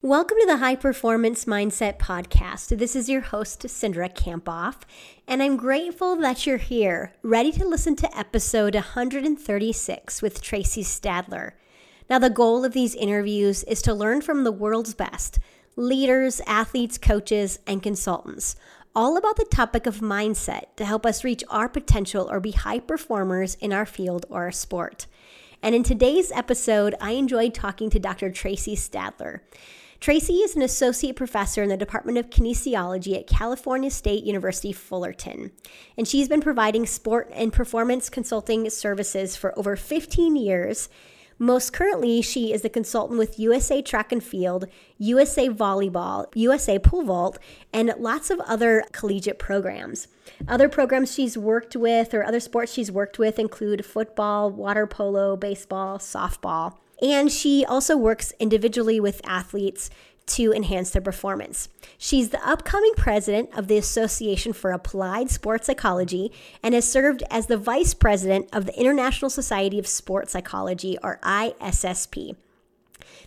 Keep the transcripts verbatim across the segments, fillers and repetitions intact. Welcome to the High Performance Mindset Podcast. This is your host, Cindra Kamphoff, and I'm grateful that you're here, ready to listen to episode one thirty-six with Tracy Statler. Now, the goal of these interviews is to learn from the world's best leaders, athletes, coaches, and consultants, all about the topic of mindset to help us reach our potential or be high performers in our field or our sport. And in today's episode, I enjoyed talking to Doctor Tracy Statler. Tracy is an associate professor in the Department of Kinesiology at California State University, Fullerton, and she's been providing sport and performance consulting services for over fifteen years. Most currently, she is the consultant with U S A Track and Field, U S A Volleyball, U S A Pole Vault, and lots of other collegiate programs. Other programs she's worked with or other sports she's worked with include football, water polo, baseball, softball. And she also works individually with athletes to enhance their performance. She's the upcoming president of the Association for Applied Sports Psychology and has served as the vice president of the International Society of Sport Psychology, or I S S P.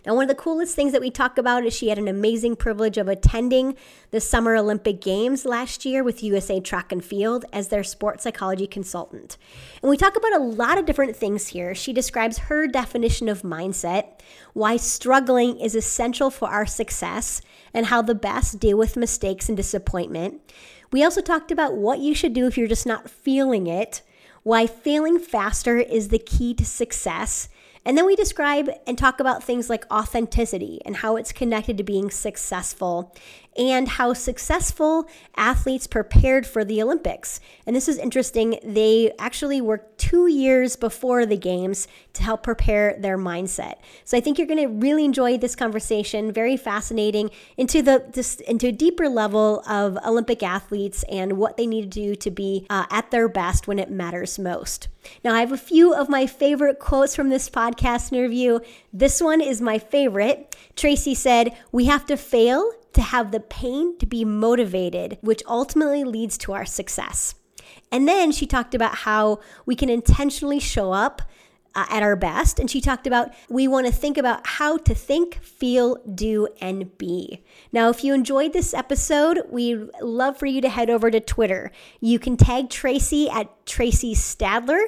Now, one of the coolest things that we talk about is she had an amazing privilege of attending the Summer Olympic Games last year with U S A Track and Field as their sports psychology consultant. And we talk about a lot of different things here. She describes her definition of mindset, why struggling is essential for our success, and how the best deal with mistakes and disappointment. We also talked about what you should do if you're just not feeling it, why failing faster is the key to success. And then we describe and talk about things like authenticity and how it's connected to being successful and how successful athletes prepared for the Olympics. And this is interesting. They actually worked two years before the games to help prepare their mindset. So I think you're going to really enjoy this conversation. Very fascinating into the just into a deeper level of Olympic athletes and what they need to do to be uh, at their best when it matters most. Now, I have a few of my favorite quotes from this podcast interview. This one is my favorite. Tracy said, "We have to fail to have the pain to be motivated, which ultimately leads to our success." And then she talked about how we can intentionally show up uh, at our best. And she talked about we want to think about how to think, feel, do, and be. Now, if you enjoyed this episode, we'd love for you to head over to Twitter. You can tag Tracy at Tracy Statler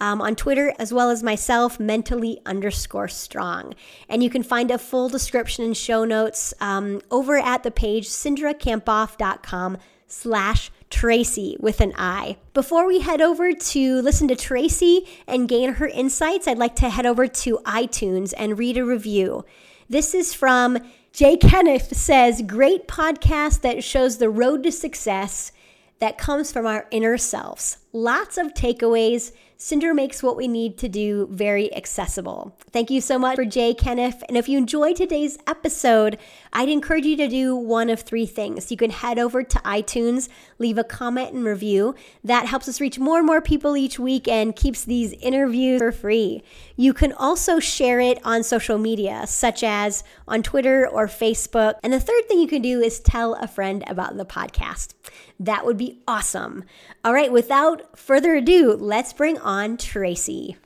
um, on Twitter, as well as myself, mentally underscore strong. And you can find a full description and show notes um, over at the page cindrakamphoff.com slash Tracy with an I. Before we head over to listen to Tracy and gain her insights, I'd like to head over to iTunes and read a review. This is from Jay Kenniff. Says, "Great podcast that shows the road to success that comes from our inner selves. Lots of takeaways. Cindra makes what we need to do very accessible." Thank you so much for Jay Kenniff. And if you enjoyed today's episode, I'd encourage you to do one of three things. You can head over to iTunes, leave a comment and review. That helps us reach more and more people each week and keeps these interviews for free. You can also share it on social media, such as on Twitter or Facebook. And the third thing you can do is tell a friend about the podcast. That would be awesome. All right, without further ado, let's bring on Tracy.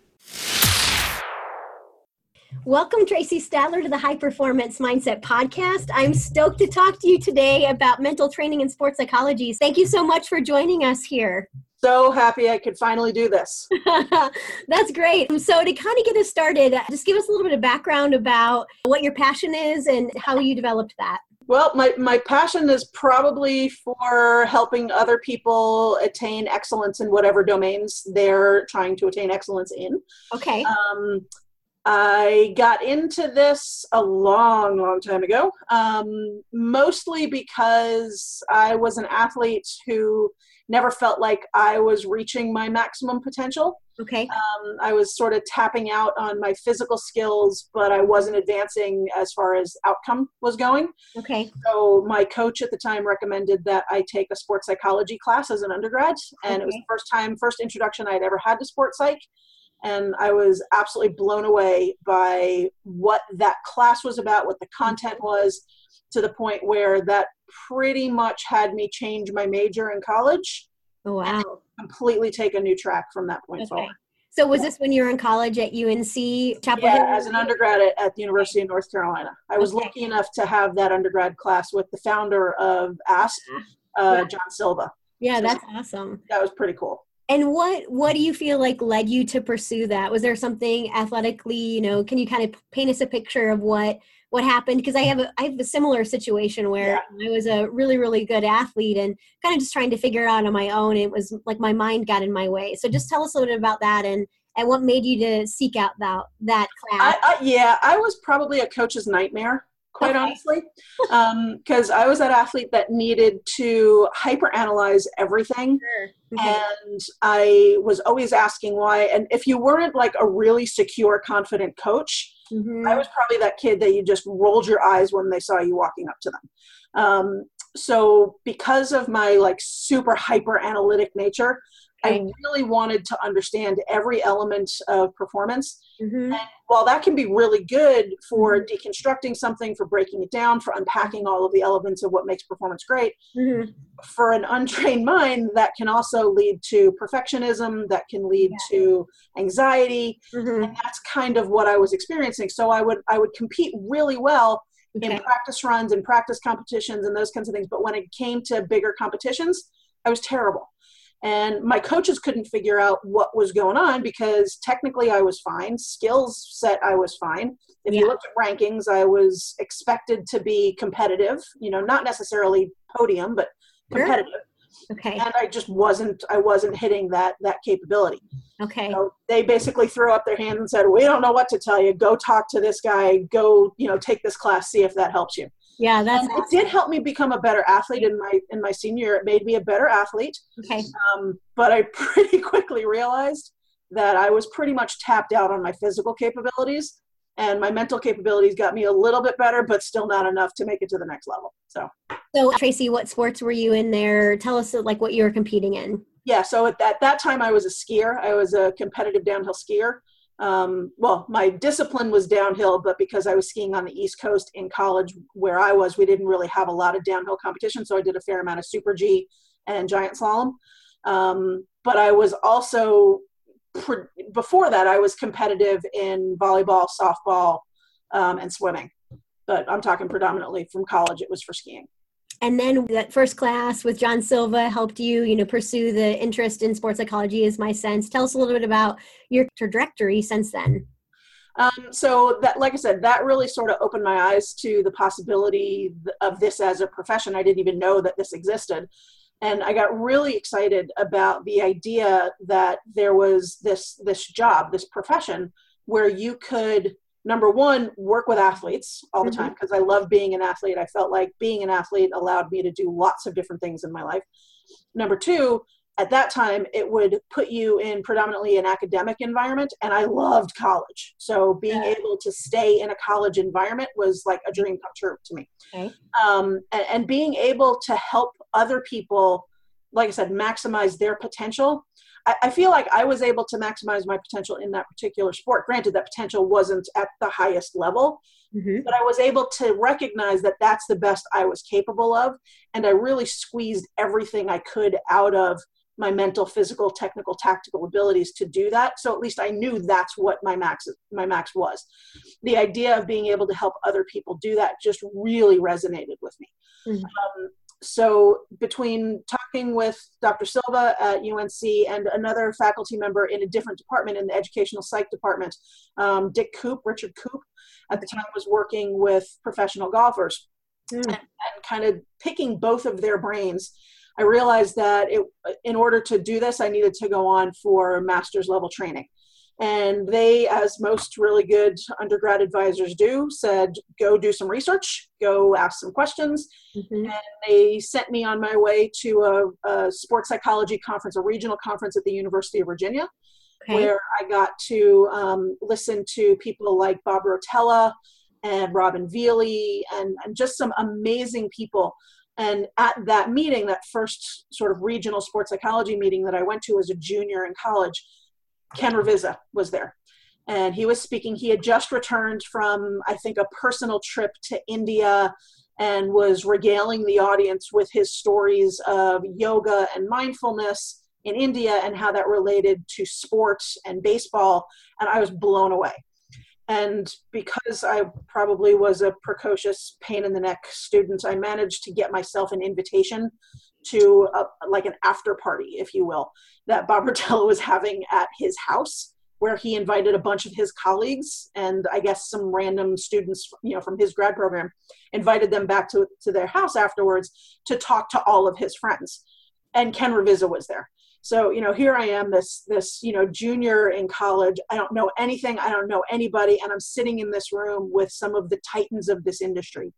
Welcome, Tracy Statler, to the High Performance Mindset Podcast. I'm stoked to talk to you today about mental training and sports psychology. Thank you so much for joining us here. So happy I could finally do this. That's great. So to kind of get us started, just give us a little bit of background about what your passion is and how you developed that. Well, my, my passion is probably for helping other people attain excellence in whatever domains they're trying to attain excellence in. Okay. Um, I got into this a long, long time ago, um, mostly because I was an athlete who never felt like I was reaching my maximum potential. Okay. Um, I was sort of tapping out on my physical skills, but I wasn't advancing as far as outcome was going. Okay. So my coach at the time recommended that I take a sports psychology class as an undergrad. And okay. It was the first time, first introduction I'd ever had to sports psych. And I was absolutely blown away by what that class was about, what the content was, to the point where that pretty much had me change my major in college. Oh, wow. Completely take a new track from that point okay. forward. So was this when you were in college at U N C Chapel Hill? Yeah, as an undergrad at, at the University of North Carolina. I was okay. lucky enough to have that undergrad class with the founder of A S P, uh, yeah. John Silva. Yeah, so that's awesome. That was pretty cool. And what what do you feel like led you to pursue that? Was there something athletically, you know, can you kind of paint us a picture of what, what happened? Because I have a, I have a similar situation where yeah. I was a really, really good athlete and kind of just trying to figure it out on my own. It was like my mind got in my way. So just tell us a little bit about that and, and what made you to seek out that, that class. I, I, yeah, I was probably a coach's nightmare, quite okay. honestly, because um, I was that athlete that needed to hyperanalyze everything. Sure. Mm-hmm. And I was always asking why. And if you weren't like a really secure, confident coach, mm-hmm. I was probably that kid that you just rolled your eyes when they saw you walking up to them. Um, so because of my like super hyper analytic nature, okay. I really wanted to understand every element of performance. Mm-hmm. And while that can be really good for mm-hmm. deconstructing something, for breaking it down, for unpacking all of the elements of what makes performance great, mm-hmm. for an untrained mind, that can also lead to perfectionism, that can lead yeah. to anxiety, mm-hmm. and that's kind of what I was experiencing. So I would I would compete really well okay. in practice runs and practice competitions and those kinds of things, but when it came to bigger competitions, I was terrible. And my coaches couldn't figure out what was going on because technically I was fine. Skills set, I was fine. If yeah. you looked at rankings, I was expected to be competitive, you know, not necessarily podium, but competitive. Sure. Okay. And I just wasn't, I wasn't hitting that, that capability. Okay. So they basically threw up their hands and said, we don't know what to tell you. Go talk to this guy, go, you know, take this class, see if that helps you. Yeah, that's awesome. It did help me become a better athlete in my in my senior year. It made me a better athlete. Okay. Um, but I pretty quickly realized that I was pretty much tapped out on my physical capabilities, and my mental capabilities got me a little bit better, but still not enough to make it to the next level. So, so Tracy, what sports were you in there? Tell us like what you were competing in. Yeah, so at that, that time I was a skier. I was a competitive downhill skier. Um, well, my discipline was downhill, but because I was skiing on the East Coast in college where I was, we didn't really have a lot of downhill competition. So I did a fair amount of Super G and giant slalom. Um, but I was also, pre- before that, I was competitive in volleyball, softball, um, and swimming. But I'm talking predominantly from college, it was for skiing. And then that first class with John Silva helped you, you know, pursue the interest in sports psychology is my sense. Tell us a little bit about your trajectory since then. Um, so that, like I said, that really sort of opened my eyes to the possibility of this as a profession. I didn't even know that this existed. And I got really excited about the idea that there was this, this job, this profession where you could, number one, work with athletes all the mm-hmm. time, because I love being an athlete. I felt like being an athlete allowed me to do lots of different things in my life. Number two, at that time, it would put you in predominantly an academic environment, and I loved college. So being yeah. able to stay in a college environment was like a dream come true to me. Okay. Um, and, and being able to help other people, like I said, maximize their potential. I feel like I was able to maximize my potential in that particular sport. Granted, that potential wasn't at the highest level, mm-hmm. but I was able to recognize that that's the best I was capable of. And I really squeezed everything I could out of my mental, physical, technical, tactical abilities to do that. So at least I knew that's what my max, my max was. The idea of being able to help other people do that just really resonated with me. Mm-hmm. Um, So between talking with Doctor Silva at U N C and another faculty member in a different department in the educational psych department, um, Dick Koop, Richard Koop, at the time was working with professional golfers mm. and, and kind of picking both of their brains. I realized that it, in order to do this, I needed to go on for master's level training. And they, as most really good undergrad advisors do, said, go do some research, go ask some questions. Mm-hmm. And they sent me on my way to a, a sports psychology conference, a regional conference at the University of Virginia, okay. where I got to um, listen to people like Bob Rotella and Robin Vealey and, and just some amazing people. And at that meeting, that first sort of regional sports psychology meeting that I went to as a junior in college, Ken Ravizza was there, and he was speaking. He had just returned from, I think, a personal trip to India and was regaling the audience with his stories of yoga and mindfulness in India and how that related to sports and baseball. And I was blown away. And because I probably was a precocious pain in the neck student, I managed to get myself an invitation to a, like an after party, if you will, that Bob Rotella was having at his house, where he invited a bunch of his colleagues and I guess some random students, you know, from his grad program, invited them back to, to their house afterwards to talk to all of his friends. And Ken Ravizza was there. So, you know, here I am, this, this, you know, junior in college. I don't know anything. I don't know anybody. And I'm sitting in this room with some of the titans of this industry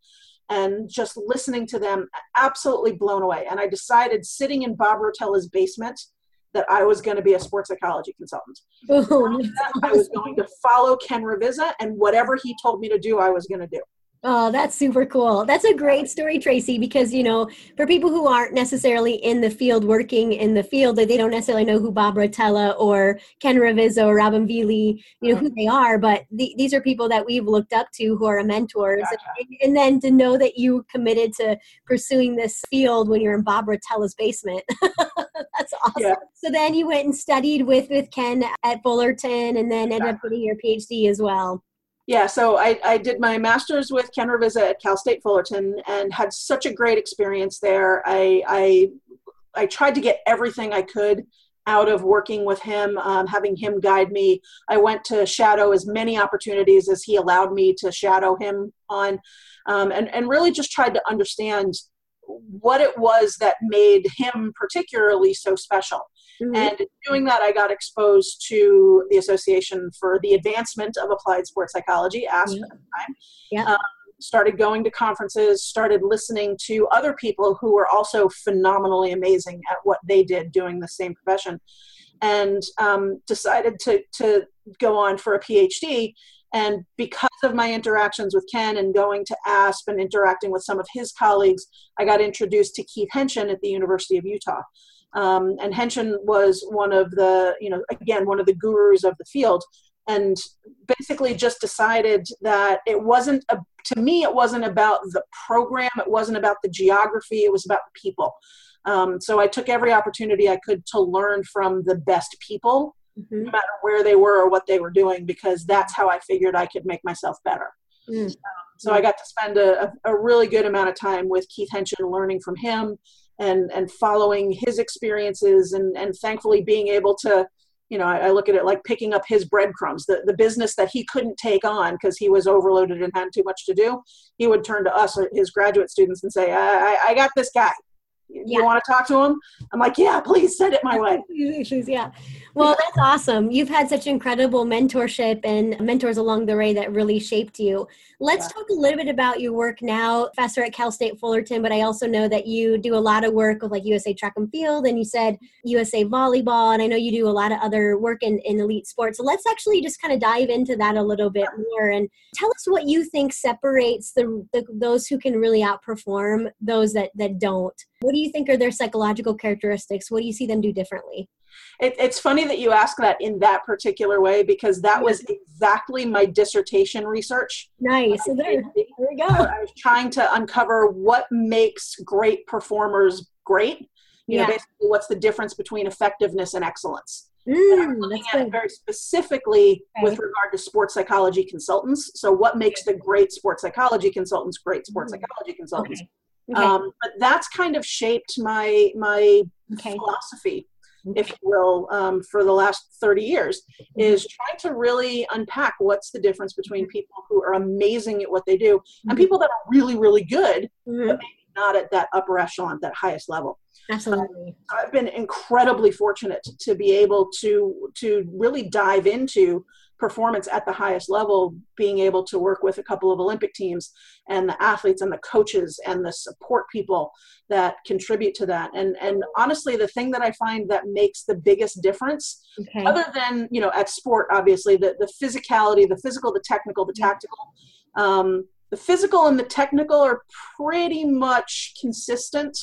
and just listening to them, absolutely blown away. And I decided, sitting in Bob Rotella's basement, that I was going to be a sports psychology consultant. Oh, that, I was going to follow Ken Ravizza, and whatever he told me to do, I was going to do. Oh, that's super cool. That's a great story, Tracy, because, you know, for people who aren't necessarily in the field, working in the field, that they don't necessarily know who Bob Rotella or Ken Ravizza or Robin Vealey, you know, mm-hmm. who they are, but the, these are people that we've looked up to who are mentors. Gotcha. And, and then to know that you committed to pursuing this field when you're in Bob Rotella's basement. That's awesome. Yeah. So then you went and studied with, with Ken at Fullerton, and then ended yeah. up getting your PhD as well. Yeah, so I, I did my master's with Ken Ravizza at Cal State Fullerton and had such a great experience there. I I, I tried to get everything I could out of working with him, um, having him guide me. I went to shadow as many opportunities as he allowed me to shadow him on, um, and, and really just tried to understand what it was that made him particularly so special. Mm-hmm. And in doing that, I got exposed to the Association for the Advancement of Applied Sports Psychology, A S P, mm-hmm. at the time. Yeah. Um, started going to conferences, started listening to other people who were also phenomenally amazing at what they did doing the same profession, and um, decided to, to go on for a PhD. And because of my interactions with Ken and going to A S P and interacting with some of his colleagues, I got introduced to Keith Henschen at the University of Utah. Um, and Henschen was one of the, you know, again, one of the gurus of the field, and basically just decided that it wasn't, a, to me, it wasn't about the program. It wasn't about the geography. It was about the people. Um, so I took every opportunity I could to learn from the best people, mm-hmm. no matter where they were or what they were doing, because that's how I figured I could make myself better. Mm-hmm. Um, so I got to spend a, a really good amount of time with Keith Henschen, learning from him, and and following his experiences, and, and thankfully being able to, you know, I, I look at it like picking up his breadcrumbs, the, the business that he couldn't take on because he was overloaded and had too much to do. He would turn to us, his graduate students, and say, I, I got this guy. You yeah. want to talk to him? I'm like, yeah, please send it my way. Yeah. Well, that's awesome. You've had such incredible mentorship and mentors along the way that really shaped you. Let's yeah. talk a little bit about your work now, professor at Cal State Fullerton, but I also know that you do a lot of work with like U S A Track and Field, and you said U S A Volleyball, and I know you do a lot of other work in, in elite sports. So let's actually just kind of dive into that a little bit more, and tell us what you think separates the, the those who can really outperform those that, that don't. What do you think are their psychological characteristics? What do you see them do differently? It, it's funny that you ask that in that particular way, because that was exactly my dissertation research. Nice. So there, there we go. I was trying to uncover what makes great performers great. You yeah. know, basically what's the difference between effectiveness and excellence. Mm, and I'm looking at it very specifically okay. with regard to sports psychology consultants. So what makes the great sports psychology consultants great sports mm. psychology consultants? Okay. Okay. Um, but that's kind of shaped my my okay. philosophy, if you will, um, for the last thirty years, mm-hmm. is trying to really unpack what's the difference between people who are amazing at what they do mm-hmm. and people that are really, really good, mm-hmm. but maybe not at that upper echelon, that highest level. Absolutely. Um, I've been incredibly fortunate to be able to to really dive into performance at the highest level, being able to work with a couple of Olympic teams and the athletes and the coaches and the support people that contribute to that. And and honestly, the thing that I find that makes the biggest difference, okay. other than, you know, at sport, obviously, the, the physicality, the physical, the technical, the tactical, um, the physical and the technical are pretty much consistent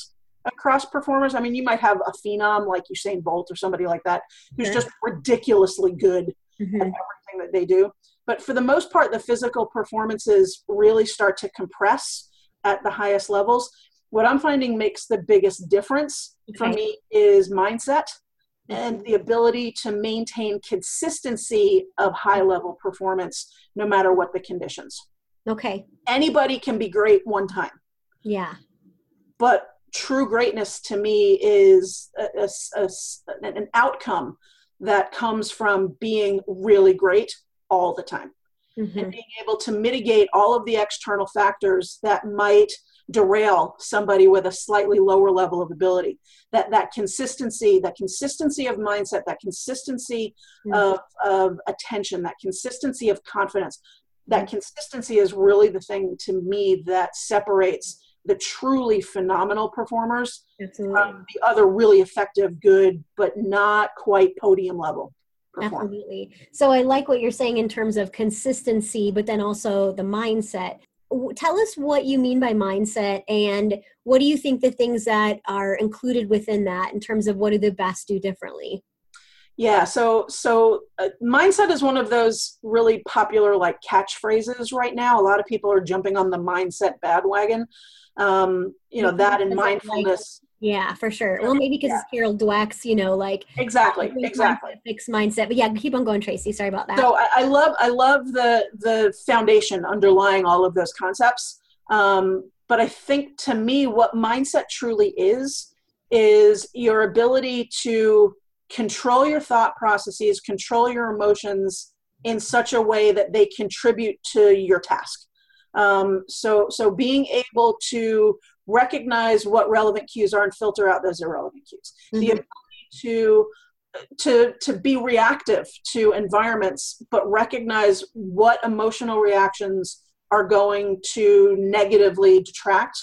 across performers. I mean, you might have a phenom like Usain Bolt or somebody like that who's just ridiculously good mm-hmm. at everything that they do. But for the most part, the physical performances really start to compress at the highest levels. What I'm finding makes the biggest difference okay. for me is mindset mm-hmm. and the ability to maintain consistency of high-level performance no matter what the conditions. Okay. Anybody can be great one time. Yeah. But true greatness to me is a, a, a, an outcome that comes from being really great all the time mm-hmm. and being able to mitigate all of the external factors that might derail somebody with a slightly lower level of ability. That that consistency, that consistency of mindset, that consistency mm-hmm. of, of attention, that consistency of confidence, that mm-hmm. consistency is really the thing to me that separates the truly phenomenal performers Absolutely. From the other really effective, good, but not quite podium level performers. Absolutely. So I like what you're saying in terms of consistency, but then also the mindset. Tell us what you mean by mindset and what do you think the things that are included within that in terms of what do the best do differently? Yeah, so so uh, mindset is one of those really popular like catchphrases right now. A lot of people are jumping on the mindset bandwagon. Um, you know, that and mindfulness. Like, yeah, for sure. Well, maybe because yeah. it's Carol Dweck's, you know, like exactly, exactly. Fixed mindset. But yeah, keep on going, Tracy. Sorry about that. So I, I love, I love the the foundation underlying all of those concepts. Um, but I think to me, what mindset truly is is your ability to control your thought processes, control your emotions in such a way that they contribute to your task. Um, so, so being able to recognize what relevant cues are and filter out those irrelevant cues. Mm-hmm. The ability to, to, to be reactive to environments, but recognize what emotional reactions are going to negatively detract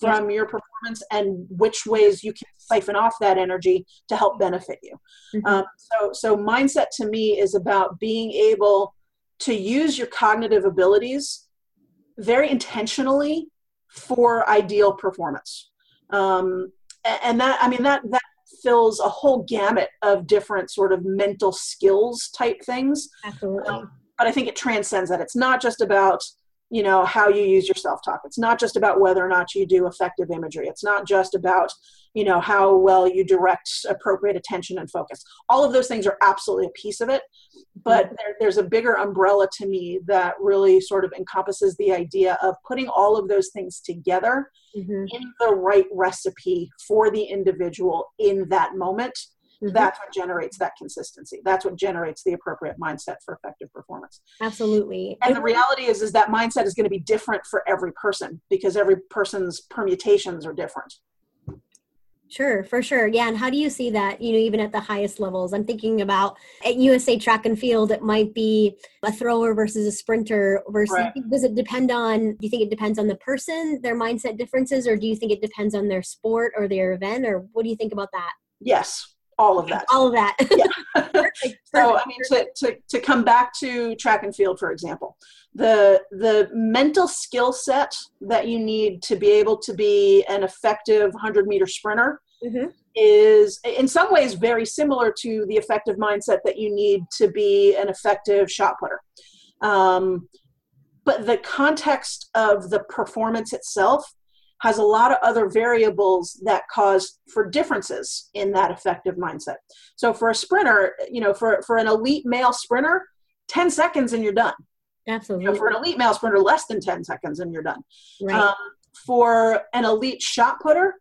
from your performance and which ways you can siphon off that energy to help benefit you. Mm-hmm. Um, so, so mindset to me is about being able to use your cognitive abilities very intentionally for ideal performance. Um, and that, I mean, that, that fills a whole gamut of different sort of mental skills type things. Absolutely. Um, but I think it transcends that. It's not just about, you know, how you use your self-talk. It's not just about whether or not you do effective imagery. It's not just about, you know, how well you direct appropriate attention and focus. All of those things are absolutely a piece of it, but mm-hmm. there, there's a bigger umbrella to me that really sort of encompasses the idea of putting all of those things together mm-hmm. in the right recipe for the individual in that moment. Mm-hmm. That's what generates that consistency. That's what generates the appropriate mindset for effective performance. Absolutely. And the reality is, is that mindset is going to be different for every person because every person's permutations are different. Sure, for sure. Yeah. And how do you see that, you know, even at the highest levels? I'm thinking about at U S A Track and Field, it might be a thrower versus a sprinter versus, right. does it depend on, do you think it depends on the person, their mindset differences, or do you think it depends on their sport or their event, or what do you think about that? Yes. All of that. All of that. Yeah. Perfect, perfect. So, I mean, to, to, to come back to track and field, for example, the the mental skill set that you need to be able to be an effective one hundred meter sprinter mm-hmm. is in some ways very similar to the effective mindset that you need to be an effective shot putter. Um, but the context of the performance itself has a lot of other variables that cause for differences in that effective mindset. So for a sprinter, you know, for, for an elite male sprinter, ten seconds and you're done. Absolutely. You know, for an elite male sprinter, less than ten seconds and you're done. Right. Um, for an elite shot putter,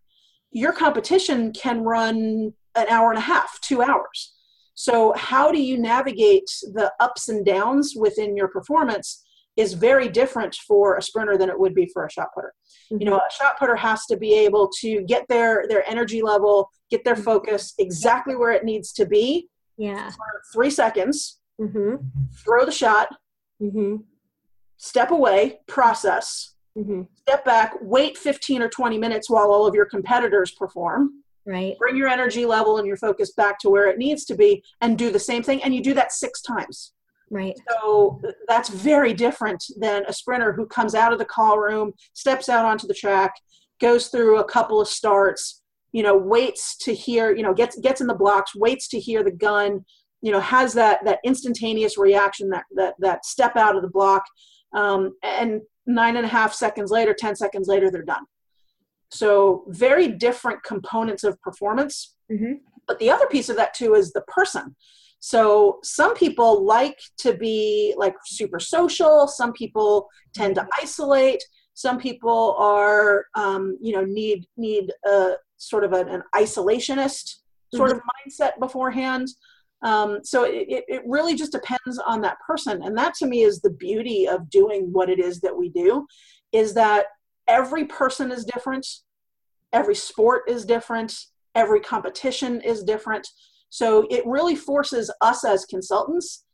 your competition can run an hour and a half, two hours. So how do you navigate the ups and downs within your performance is very different for a sprinter than it would be for a shot putter. You know, a shot putter has to be able to get their, their energy level, get their focus exactly where it needs to be yeah. for three seconds, mm-hmm. throw the shot, mm-hmm. step away, process, mm-hmm. step back, wait fifteen or twenty minutes while all of your competitors perform. Right. Bring your energy level and your focus back to where it needs to be and do the same thing. And you do that six times. Right. So that's very different than a sprinter who comes out of the call room, steps out onto the track, goes through a couple of starts, you know, waits to hear, you know, gets gets in the blocks, waits to hear the gun, you know, has that that instantaneous reaction, that that that step out of the block, um, and nine and a half seconds later, ten seconds later, they're done. So very different components of performance. Mm-hmm. But the other piece of that too is the person. So some people like to be like super social. Some people tend to isolate. Some people are, um, you know, need need a sort of an, an isolationist sort mm-hmm. of mindset beforehand. Um, so it, it really just depends on that person. And that to me is the beauty of doing what it is that we do, is that every person is different. Every sport is different. Every competition is different. So it really forces us as consultants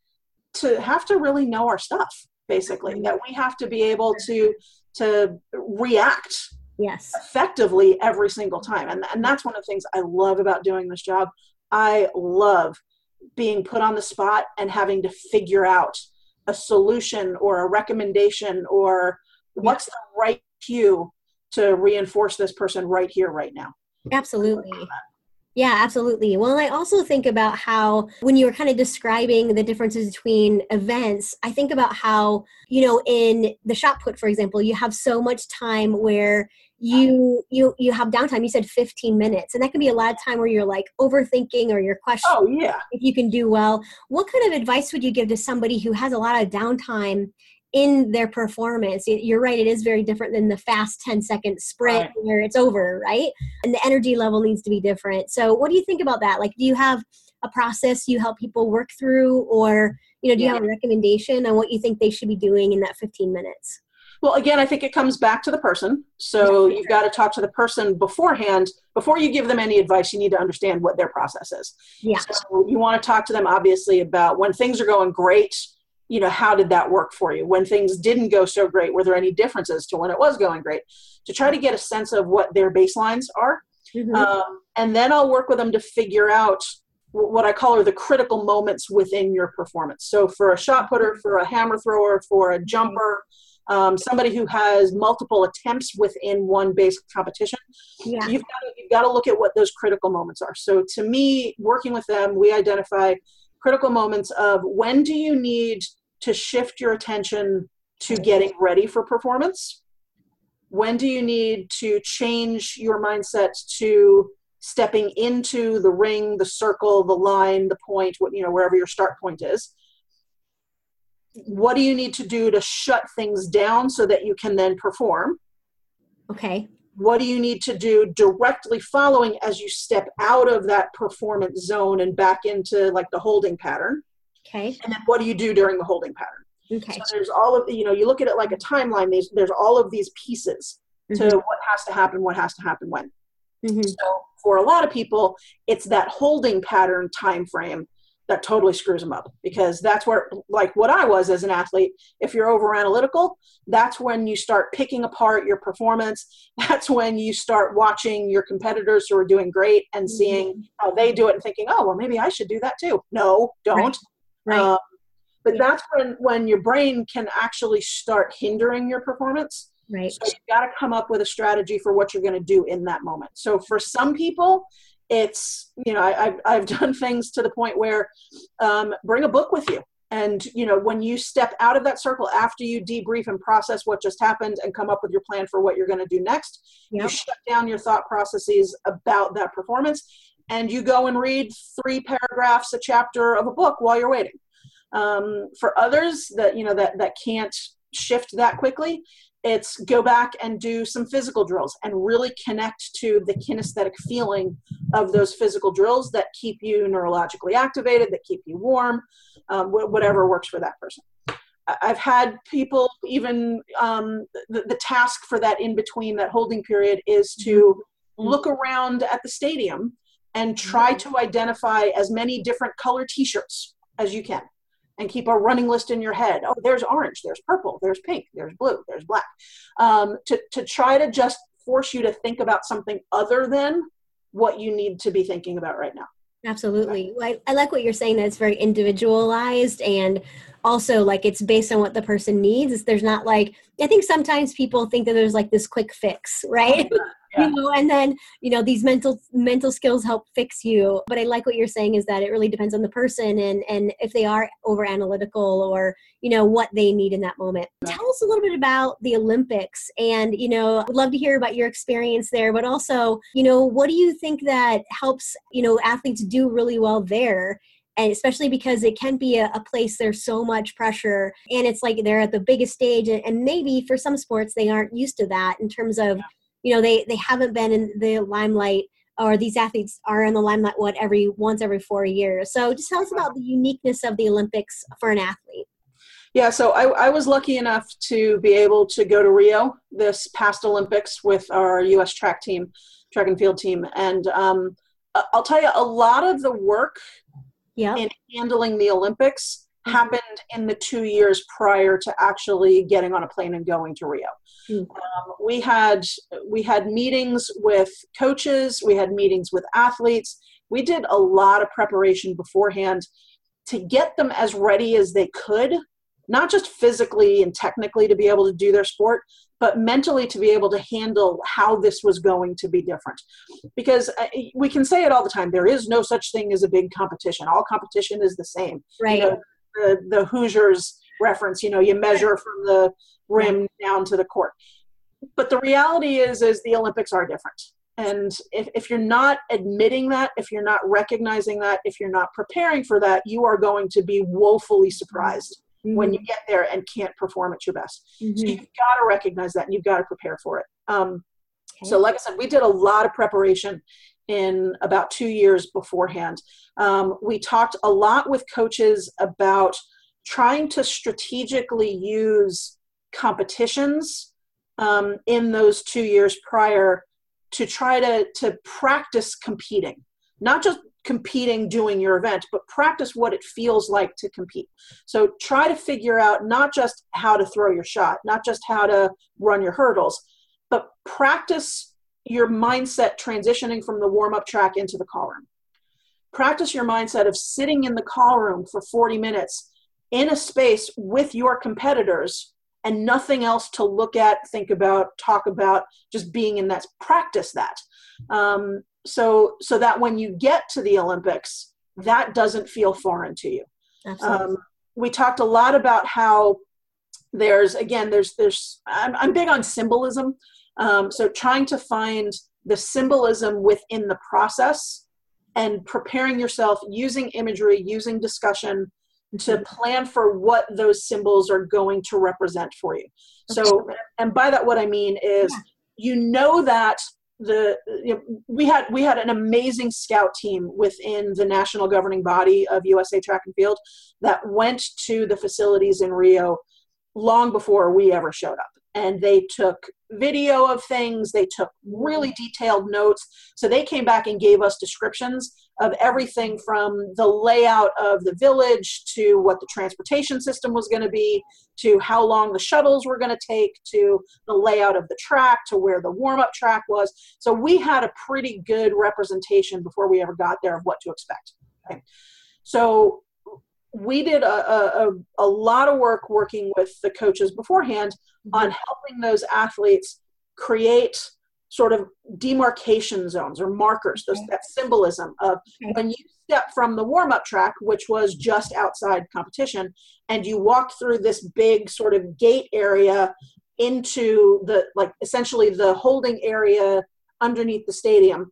to have to really know our stuff, basically, that we have to be able to to react yes. effectively every single time. And, and that's one of the things I love about doing this job. I love being put on the spot and having to figure out a solution or a recommendation or what's yes. the right cue to reinforce this person right here, right now. Absolutely. Yeah, absolutely. Well, and I also think about how when you were kind of describing the differences between events, I think about how, you know, in the shot put, for example, you have so much time where you you you have downtime. You said fifteen minutes, and that can be a lot of time where you're like overthinking or you're questioning oh, yeah. if you can do well. What kind of advice would you give to somebody who has a lot of downtime in their performance? You're right, it is very different than the fast ten second sprint right. where it's over, right? And the energy level needs to be different. So what do you think about that? Like, do you have a process you help people work through, or, you know, do you yeah. have a recommendation on what you think they should be doing in that fifteen minutes? Well, again, I think it comes back to the person. So you've got to talk to the person beforehand. Before you give them any advice, you need to understand what their process is. Yeah. So you want to talk to them, obviously, about when things are going great, you know, how did that work for you? When things didn't go so great, were there any differences to when it was going great? To try to get a sense of what their baselines are. Mm-hmm. Um, and then I'll work with them to figure out what I call are the critical moments within your performance. So for a shot putter, for a hammer thrower, for a jumper, um, somebody who has multiple attempts within one base competition, yeah. you've got to, you've got to look at what those critical moments are. So to me, working with them, we identify critical moments of when do you need to shift your attention to getting ready for performance? When do you need to change your mindset to stepping into the ring, the circle, the line, the point, what, you know, wherever your start point is? What do you need to do to shut things down so that you can then perform? Okay. What do you need to do directly following as you step out of that performance zone and back into like the holding pattern? Okay. And then what do you do during the holding pattern? Okay. So there's all of, you know, you look at it like a timeline, there's, there's all of these pieces mm-hmm. to what has to happen, what has to happen when. Mm-hmm. So for a lot of people, it's that holding pattern time frame that totally screws them up, because that's where, like what I was as an athlete, if you're over analytical, that's when you start picking apart your performance. That's when you start watching your competitors who are doing great and seeing how they do it and thinking, oh, well, maybe I should do that too. No, don't. Right. Right. Um, but yeah. that's when, when your brain can actually start hindering your performance. Right. So you've got to come up with a strategy for what you're going to do in that moment. So for some people, it's, you know, I, I've, I've done things to the point where um, bring a book with you. And, you know, when you step out of that circle after you debrief and process what just happened and come up with your plan for what you're going to do next, yep. you shut down your thought processes about that performance and you go and read three paragraphs, a chapter of a book while you're waiting. Um, for others that, you know, that, that can't shift that quickly, it's go back and do some physical drills and really connect to the kinesthetic feeling of those physical drills that keep you neurologically activated, that keep you warm, um, wh- whatever works for that person. I've had people even, um, the, the task for that in between, that holding period, is to look around at the stadium and try to identify as many different color t-shirts as you can. And keep a running list in your head. Oh, there's orange, there's purple, there's pink, there's blue, there's black. Um, to, to try to just force you to think about something other than what you need to be thinking about right now. Absolutely. Well, I, I like what you're saying, that it's very individualized and also like it's based on what the person needs. It's, there's not like, I think sometimes people think that there's like this quick fix, right? yeah. you know, and then, you know, these mental mental skills help fix you. But I like what you're saying is that it really depends on the person and, and if they are over analytical or, you know, what they need in that moment. Yeah. Tell us a little bit about the Olympics and, you know, would love to hear about your experience there, but also, you know, what do you think that helps, you know, athletes do really well there? And especially because it can be a, a place there's so much pressure and it's like they're at the biggest stage and, and maybe for some sports, they aren't used to that in terms of, yeah. you know, they, they haven't been in the limelight or these athletes are in the limelight what every once every four years. So just tell us about the uniqueness of the Olympics for an athlete. Yeah, so I, I was lucky enough to be able to go to Rio this past Olympics with our U S track team, track and field team. And um, I'll tell you, a lot of the work Yep. in handling the Olympics mm-hmm. happened in the two years prior to actually getting on a plane and going to Rio. Mm-hmm. Um, we had we had meetings with coaches, we had meetings with athletes. We did a lot of preparation beforehand to get them as ready as they could, not just physically and technically to be able to do their sport, but mentally to be able to handle how this was going to be different. Because we can say it all the time, there is no such thing as a big competition. All competition is the same. Right. You know, the, the Hoosiers reference, you know, you measure from the rim yeah. down to the court. But the reality is, is the Olympics are different. And if, if you're not admitting that, if you're not recognizing that, if you're not preparing for that, you are going to be woefully surprised. Mm-hmm. when you get there and can't perform at your best. Mm-hmm. So you've got to recognize that and you've got to prepare for it. Um, okay. So like I said, we did a lot of preparation in about two years beforehand. Um, we talked a lot with coaches about trying to strategically use competitions um, in those two years prior to try to, to practice competing, not just competing, doing your event, but practice what it feels like to compete. So try to figure out not just how to throw your shot, not just how to run your hurdles, but practice your mindset transitioning from the warm-up track into the call room. Practice your mindset of sitting in the call room for forty minutes in a space with your competitors and nothing else to look at, think about, talk about, just being in that, practice that. Um, So so that when you get to the Olympics, that doesn't feel foreign to you. Um, we talked a lot about how there's, again, there's, there's. I'm, I'm big on symbolism. Um, so trying to find the symbolism within the process and preparing yourself using imagery, using discussion to plan for what those symbols are going to represent for you. Okay. So, and by that what I mean is, yeah. you know that The you know, we had we had an amazing scout team within the national governing body of U S A Track and Field that went to the facilities in Rio long before we ever showed up. And they took video of things. They took really detailed notes. So they came back and gave us descriptions of everything from the layout of the village to what the transportation system was going to be, to how long the shuttles were going to take, to the layout of the track, to where the warm-up track was. So we had a pretty good representation before we ever got there of what to expect. Okay. So we did a, a, a lot of work working with the coaches beforehand on helping those athletes create sort of demarcation zones or markers, those, that symbolism of when you step from the warm-up track, which was just outside competition, and you walk through this big sort of gate area into the, like essentially the holding area underneath the stadium,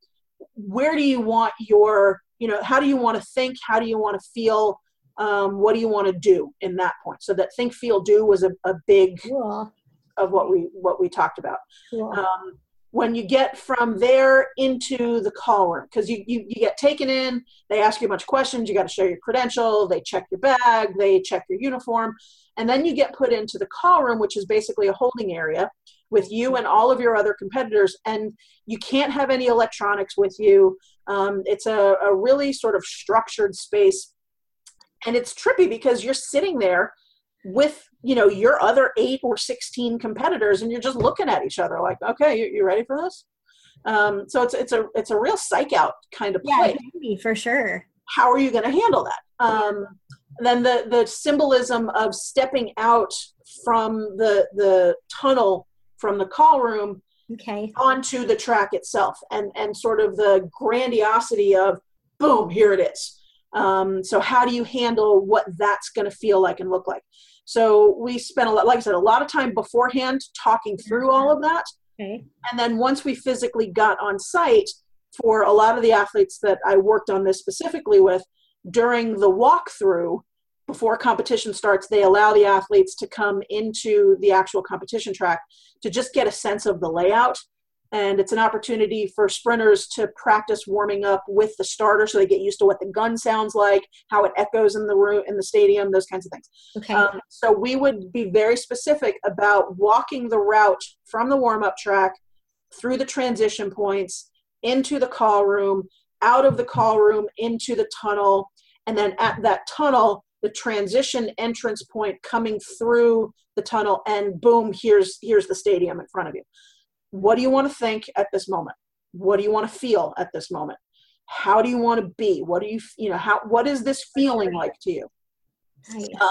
where do you want your, you know, how do you want to think? How do you want to feel? Um, what do you want to do in that point? So that think, feel, do was a, a big cool. of what we what we talked about. Cool. Um, when you get from there into the call room, because you, you you get taken in, they ask you a bunch of questions, you got to show your credential, they check your bag, they check your uniform, and then you get put into the call room, which is basically a holding area with you and all of your other competitors, and you can't have any electronics with you. Um, it's a, a really sort of structured space. And it's trippy because you're sitting there with, you know, your other eight or sixteen competitors, and you're just looking at each other like, okay, you, you ready for this? Um, so it's it's a it's a real psych out kind of play. Yeah, maybe, for sure. How are you going to handle that? Um, then the the symbolism of stepping out from the the tunnel from the call room Okay. Onto the track itself, and, and sort of the grandiosity of, boom, here it is. Um, so how do you handle what that's going to feel like and look like? So we spent a lot, like I said, a lot of time beforehand talking through all of that. Okay. And then once we physically got on site, for a lot of the athletes that I worked on this specifically with, during the walkthrough, before competition starts, they allow the athletes to come into the actual competition track to just get a sense of the layout. And it's an opportunity for sprinters to practice warming up with the starter, so they get used to what the gun sounds like, how it echoes in the room, in the stadium, those kinds of things. Okay. Um, so we would be very specific about walking the route from the warm-up track through the transition points, into the call room, out of the call room, into the tunnel, and then at that tunnel, the transition entrance point coming through the tunnel, and boom, here's here's the stadium in front of you. What do you want to think at this moment? What do you want to feel at this moment? How do you want to be? What do you, you know, how, what is this feeling like to you? Nice. Um,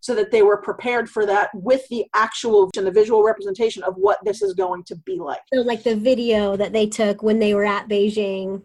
so that they were prepared for that with the actual and the visual representation of what this is going to be like. So like the video that they took when they were at Beijing,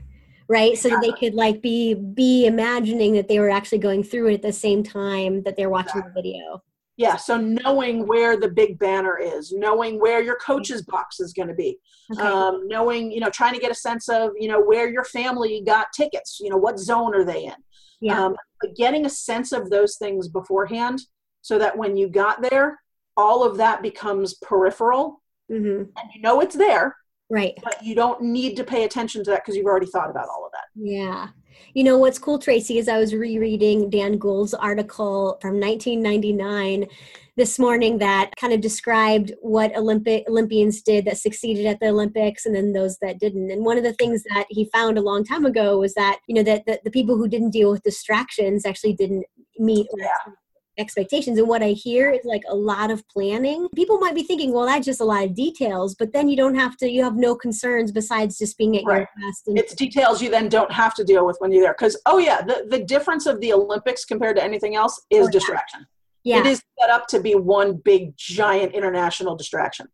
right? So exactly. That they could like be, be imagining that they were actually going through it at the same time that they're watching exactly. the video. Yeah, so knowing where the big banner is, knowing where your coach's box is going to be, okay. um, knowing, you know, trying to get a sense of, you know, where your family got tickets, you know, what zone are they in? Yeah. Um, but getting a sense of those things beforehand so that when you got there, all of that becomes peripheral mm-hmm. and you know it's there, right? But you don't need to pay attention to that because you've already thought about all of that. Yeah. You know, what's cool, Tracy, is I was rereading Dan Gould's article from nineteen ninety-nine this morning that kind of described what Olympic Olympians did that succeeded at the Olympics and then those that didn't. And one of the things that he found a long time ago was that, you know, that, that the people who didn't deal with distractions actually didn't meet yeah. expectations. And what I hear is like a lot of planning. People might be thinking, well, that's just a lot of details, but then you don't have to, you have no concerns besides just being at right. your best. And- it's details you then don't have to deal with when you're there. Because, oh yeah, the, the difference of the Olympics compared to anything else is oh, distraction. Yeah. Yeah. It is set up to be one big, giant international distraction.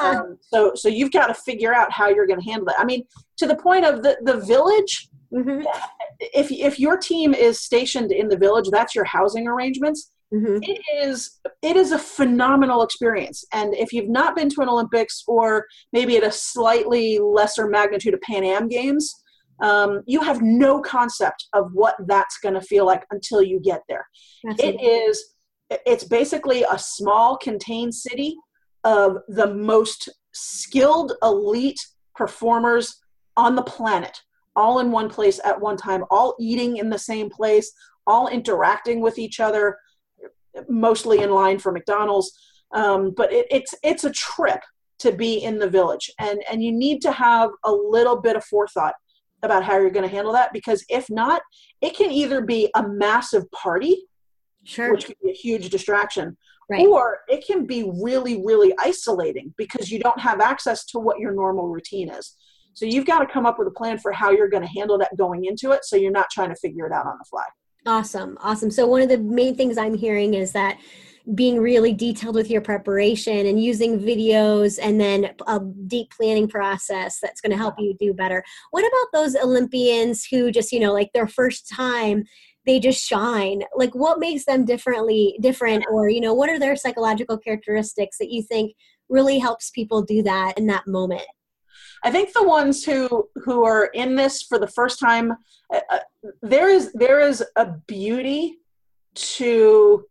um, so so you've got to figure out how you're going to handle it. I mean, to the point of the, the village, mm-hmm. if if your team is stationed in the village, that's your housing arrangements. Mm-hmm. It is it is a phenomenal experience. And if you've not been to an Olympics or maybe at a slightly lesser magnitude of Pan Am Games, um, you have no concept of what that's going to feel like until you get there. That's it amazing. is... It's basically a small contained city of the most skilled elite performers on the planet, all in one place at one time, all eating in the same place, all interacting with each other, mostly in line for McDonald's. Um, but it, it's it's a trip to be in the village. And, and you need to have a little bit of forethought about how you're going to handle that, because if not, it can either be a massive party, sure. which could be a huge distraction. Right. Or it can be really, really isolating because you don't have access to what your normal routine is. So you've got to come up with a plan for how you're going to handle that going into it, so you're not trying to figure it out on the fly. Awesome. Awesome. So one of the main things I'm hearing is that being really detailed with your preparation and using videos and then a deep planning process that's going to help you do better. What about those Olympians who just, you know, like their first time, they just shine? Like what makes them differently different, or, you know, what are their psychological characteristics that you think really helps people do that in that moment? I think the ones who, who are in this for the first time, uh, there is, there is a beauty to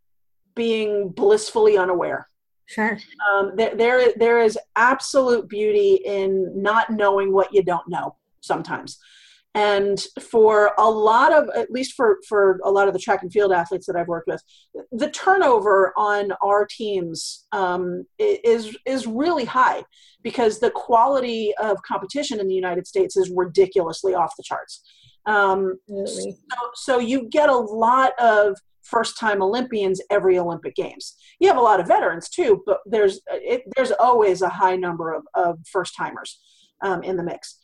being blissfully unaware. Sure. Um, there, there, there is absolute beauty in not knowing what you don't know sometimes. And for a lot of, at least for, for a lot of the track and field athletes that I've worked with, the turnover on our teams um, is is really high because the quality of competition in the United States is ridiculously off the charts. Um, really? so, so you get a lot of first-time Olympians every Olympic Games. You have a lot of veterans too, but there's it, there's always a high number of, of first-timers um, in the mix.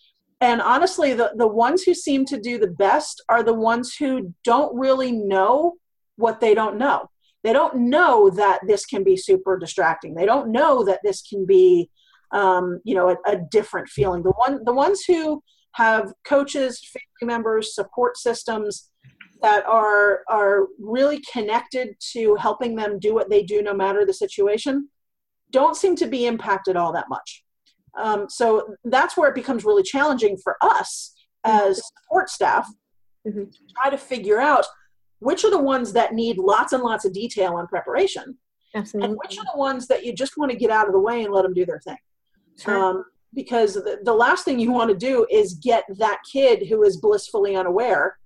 And honestly, the, the ones who seem to do the best are the ones who don't really know what they don't know. They don't know that this can be super distracting. They don't know that this can be um, you know, a, a different feeling. The one, the ones who have coaches, family members, support systems that are are really connected to helping them do what they do no matter the situation, don't seem to be impacted all that much. Um, so that's where it becomes really challenging for us as support staff mm-hmm. to try to figure out which are the ones that need lots and lots of detail on preparation, Absolutely. and which are the ones that you just want to get out of the way and let them do their thing. Sure. Um, because the, the last thing you want to do is get that kid who is blissfully unaware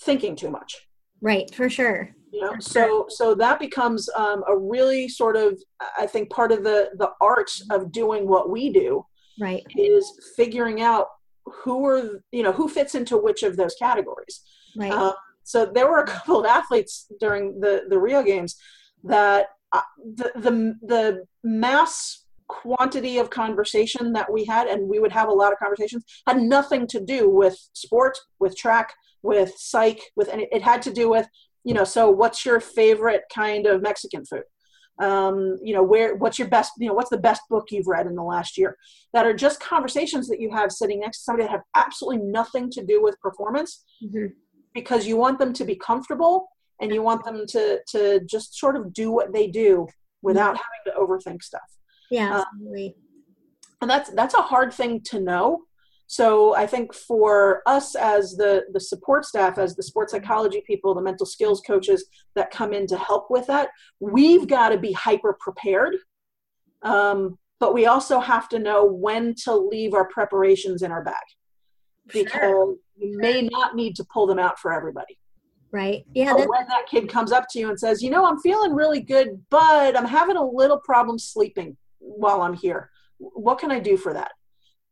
thinking too much. Right, for sure. You know, so so that becomes um, a really sort of, I think, part of the the art of doing what we do, right? Is figuring out who are you know who fits into which of those categories. Right. Uh, so there were a couple of athletes during the the Rio games that uh, the the the mass quantity of conversation that we had, and we would have a lot of conversations, had nothing to do with sport, with track, with psych, with and it, it had to do with, you know, so what's your favorite kind of Mexican food? Um, you know, where, what's your best, you know, what's the best book you've read in the last year? That are just conversations that you have sitting next to somebody that have absolutely nothing to do with performance, mm-hmm. because you want them to be comfortable and you want them to, to just sort of do what they do without mm-hmm. having to overthink stuff. Yeah, absolutely. Um, and that's, that's a hard thing to know. So I think for us as the, the support staff, as the sports psychology people, the mental skills coaches that come in to help with that, we've got to be hyper prepared. Um, but we also have to know when to leave our preparations in our bag, because sure. you may not need to pull them out for everybody. Right. Yeah. So when that kid comes up to you and says, you know, I'm feeling really good, but I'm having a little problem sleeping while I'm here. What can I do for that?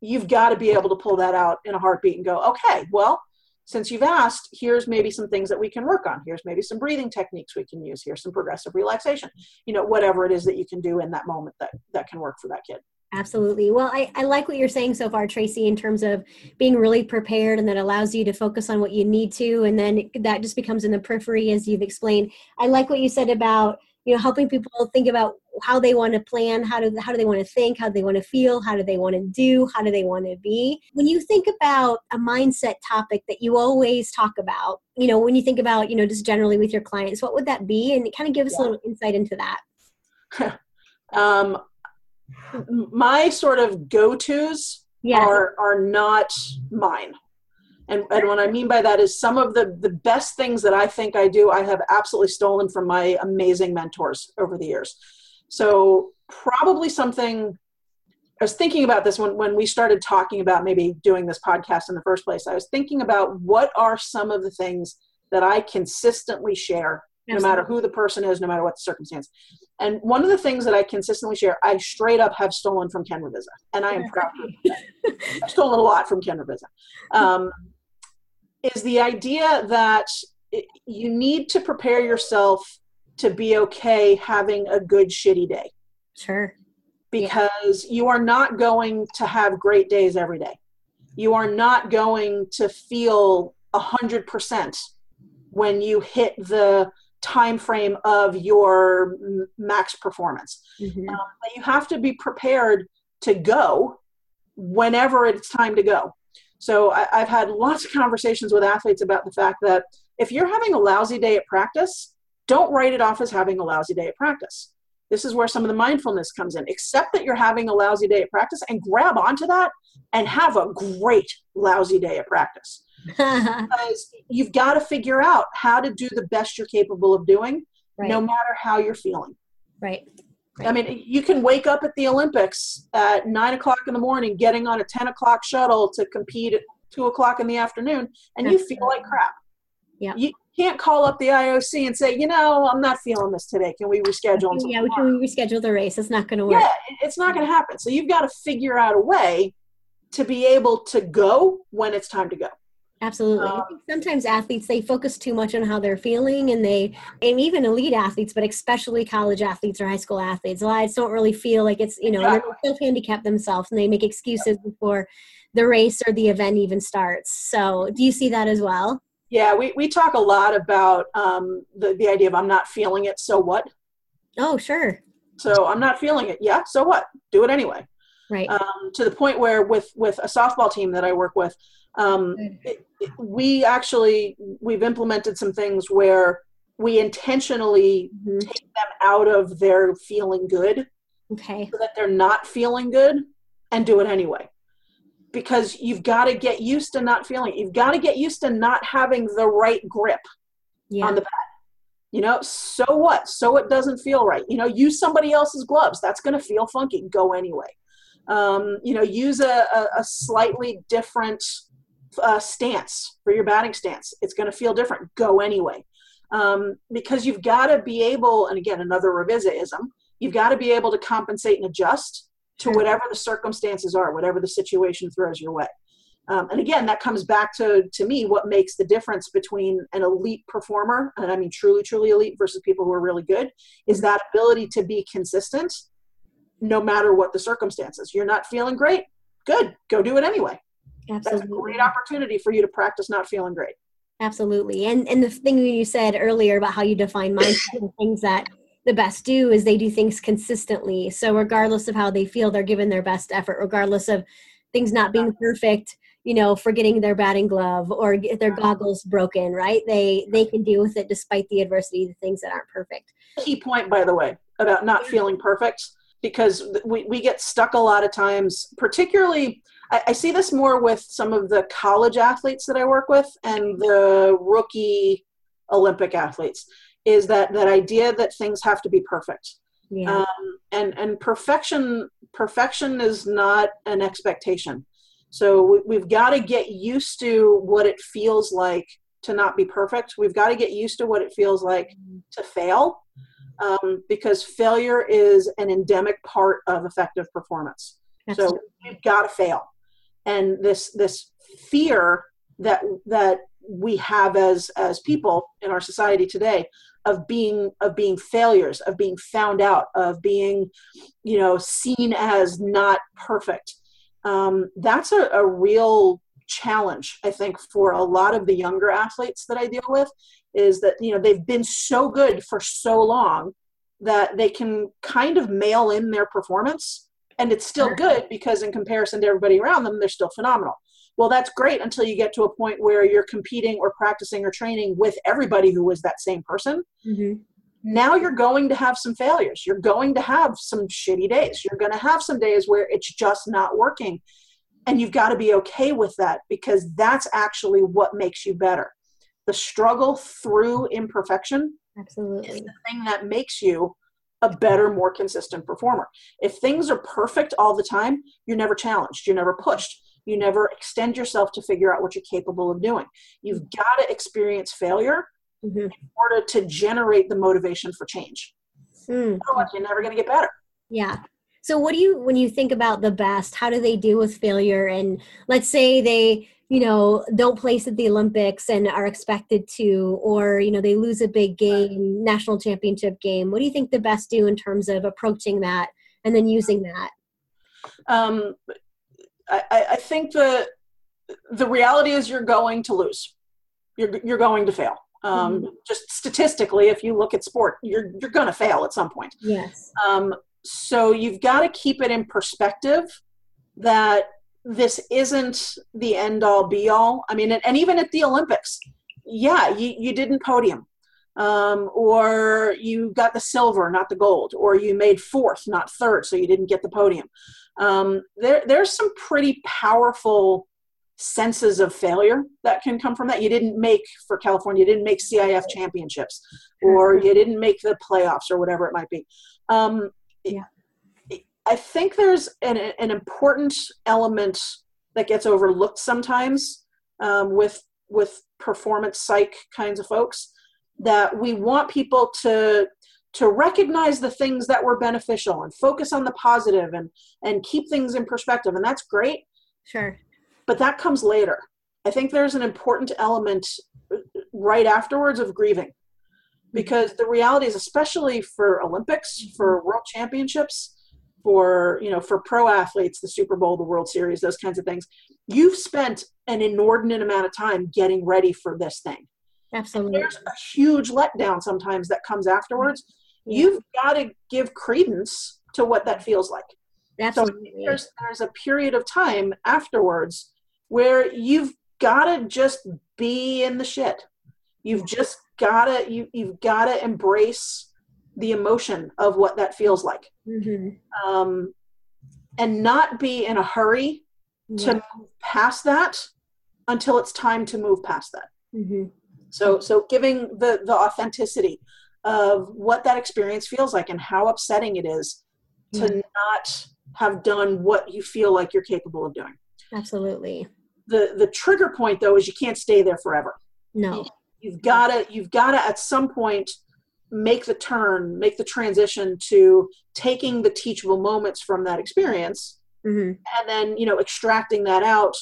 You've got to be able to pull that out in a heartbeat and go, okay, well, since you've asked, here's maybe some things that we can work on. Here's maybe some breathing techniques we can use. Here's some progressive relaxation, you know, whatever it is that you can do in that moment that, that can work for that kid. Absolutely. Well, I, I like what you're saying so far, Tracy, in terms of being really prepared, and that allows you to focus on what you need to. And then that just becomes in the periphery, as you've explained. I like what you said about, you know, helping people think about how they want to plan, how do how do they want to think, how do they want to feel, how do they want to do, how do they want to be. When you think about a mindset topic that you always talk about, you know, when you think about, you know, just generally with your clients, what would that be? And kind of give us yeah. a little insight into that. um, my sort of go-tos yeah. are are not mine. And, and what I mean by that is some of the, the best things that I think I do, I have absolutely stolen from my amazing mentors over the years. So probably something, I was thinking about this when, when we started talking about maybe doing this podcast in the first place. I was thinking about what are some of the things that I consistently share, no matter who the person is, no matter what the circumstance. And one of the things that I consistently share, I straight up have stolen from Ken Ravizza. And I am proud of that. I've stolen a lot from Ken Ravizza. Um, is the idea that it, you need to prepare yourself to be okay having a good shitty day. Sure. Because yeah. you are not going to have great days every day. You are not going to feel one hundred percent when you hit the time frame of your max performance. Mm-hmm. Um, you have to be prepared to go whenever it's time to go. So I, I've had lots of conversations with athletes about the fact that if you're having a lousy day at practice, don't write it off as having a lousy day at practice. This is where some of the mindfulness comes in. Accept that you're having a lousy day at practice and grab onto that and have a great lousy day at practice. Because you've got to figure out how to do the best you're capable of doing, right. no matter how you're feeling. Right. right. I mean, you can wake up at the Olympics at nine o'clock in the morning, getting on a ten o'clock shuttle to compete at two o'clock in the afternoon, and That's you feel true. like crap. Yeah. You can't call up the I O C and say, you know, I'm not feeling this today. Can we reschedule? Until yeah, tomorrow? We can reschedule the race. It's not going to work. Yeah, it's not going to happen. So you've got to figure out a way to be able to go when it's time to go. Absolutely. Um, I think sometimes athletes, they focus too much on how they're feeling, and they, and even elite athletes, but especially college athletes or high school athletes, a lot of us don't really feel like it's, you know, exactly. they self-handicap themselves and they make excuses yep. before the race or the event even starts. So do you see that as well? Yeah, we, we talk a lot about um, the, the idea of I'm not feeling it, so what? Oh, sure. So I'm not feeling it. Yeah, so what? Do it anyway. Right. Um, to the point where with, with a softball team that I work with, um, it, it, we actually, we've implemented some things where we intentionally mm-hmm. take them out of their feeling good okay. so that they're not feeling good and do it anyway. Because you've got to get used to not feeling it. You've got to get used to not having the right grip yeah. on the bat. You know, so what? So it doesn't feel right. You know, use somebody else's gloves. That's going to feel funky. Go anyway. Um, you know, use a, a, a slightly different uh, stance for your batting stance. It's going to feel different. Go anyway. Um, because you've got to be able, and again, another Revizzaism, you've got to be able to compensate and adjust to whatever the circumstances are, whatever the situation throws your way. Um, and again, that comes back to, to me, what makes the difference between an elite performer, and I mean truly, truly elite versus people who are really good, is that ability to be consistent no matter what the circumstances. You're not feeling great? Good. Go do it anyway. Absolutely. That's a great opportunity for you to practice not feeling great. Absolutely. And and the thing you said earlier about how you define mindset and things that the best do is they do things consistently. So regardless of how they feel, they're giving their best effort, regardless of things not being perfect, you know, forgetting their batting glove or get their goggles broken, right? They they can deal with it despite the adversity, the things that aren't perfect. Key point, by the way, about not feeling perfect, because we, we get stuck a lot of times, particularly, I, I see this more with some of the college athletes that I work with and the rookie Olympic athletes, is that, that idea that things have to be perfect. Yeah. Um, and, and perfection, perfection is not an expectation. So we, we've got to get used to what it feels like to not be perfect. We've got to get used to what it feels like to fail, um, because failure is an endemic part of effective performance. Absolutely. So we've got to fail. And this, this fear that, that we have as, as people in our society today, of being, of being failures, of being found out, of being, you know, seen as not perfect. Um, that's a, a real challenge, I think, for a lot of the younger athletes that I deal with, is that, you know, they've been so good for so long that they can kind of mail in their performance, and it's still good because in comparison to everybody around them, they're still phenomenal. Well, that's great until you get to a point where you're competing or practicing or training with everybody who was that same person. Mm-hmm. Now you're going to have some failures. You're going to have some shitty days. You're going to have some days where it's just not working. And you've got to be okay with that, because that's actually what makes you better. The struggle through imperfection Absolutely. Is the thing that makes you a better, more consistent performer. If things are perfect all the time, you're never challenged. You're never pushed. You never extend yourself to figure out what you're capable of doing. You've got to experience failure mm-hmm. in order to generate the motivation for change. Mm. Otherwise, you're never going to get better. Yeah. So what do you, when you think about the best, how do they deal with failure? And let's say they, you know, don't place at the Olympics and are expected to, or, you know, they lose a big game, national championship game. What do you think the best do in terms of approaching that and then using that? Um, I, I think the the reality is you're going to lose. You're you're going to fail. Um, mm-hmm. Just statistically, if you look at sport, you're you're going to fail at some point. Yes. Um, so you've got to keep it in perspective that this isn't the end all be all. I mean, and, and even at the Olympics, yeah, you, you didn't podium, um, or you got the silver, not the gold, or you made fourth, not third, so you didn't get the podium. Um, there, there's some pretty powerful senses of failure that can come from that. You didn't make, for California, you didn't make C I F championships, or you didn't make the playoffs, or whatever it might be. Um, yeah. I think there's an, an important element that gets overlooked sometimes um, with with performance psych kinds of folks, that we want people to to recognize the things that were beneficial and focus on the positive and, and keep things in perspective. And that's great. Sure. But that comes later. I think there's an important element right afterwards of grieving, because the reality is, especially for Olympics, for world championships, for, you know, for pro athletes, the Super Bowl, the World Series, those kinds of things, you've spent an inordinate amount of time getting ready for this thing. Absolutely. And there's a huge letdown sometimes that comes afterwards. You've got to give credence to what that feels like. Absolutely. So there's, there's a period of time afterwards where you've got to just be in the shit. You've just got to, you, you've got to embrace the emotion of what that feels like. Mm-hmm. Um, and not be in a hurry yeah. to move past that until it's time to move past that. Mm-hmm. So, so giving the, the authenticity of what that experience feels like and how upsetting it is mm-hmm. to not have done what you feel like you're capable of doing. Absolutely. The, the trigger point though, is you can't stay there forever. No. You've gotta, you've gotta at some point make the turn, make the transition to taking the teachable moments from that experience mm-hmm. and then, you know, extracting that out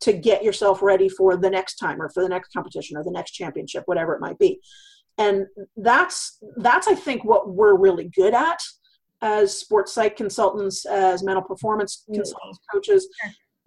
to get yourself ready for the next time or for the next competition or the next championship, whatever it might be. And that's, that's, I think what we're really good at as sports psych consultants, as mental performance mm-hmm. consultants, coaches,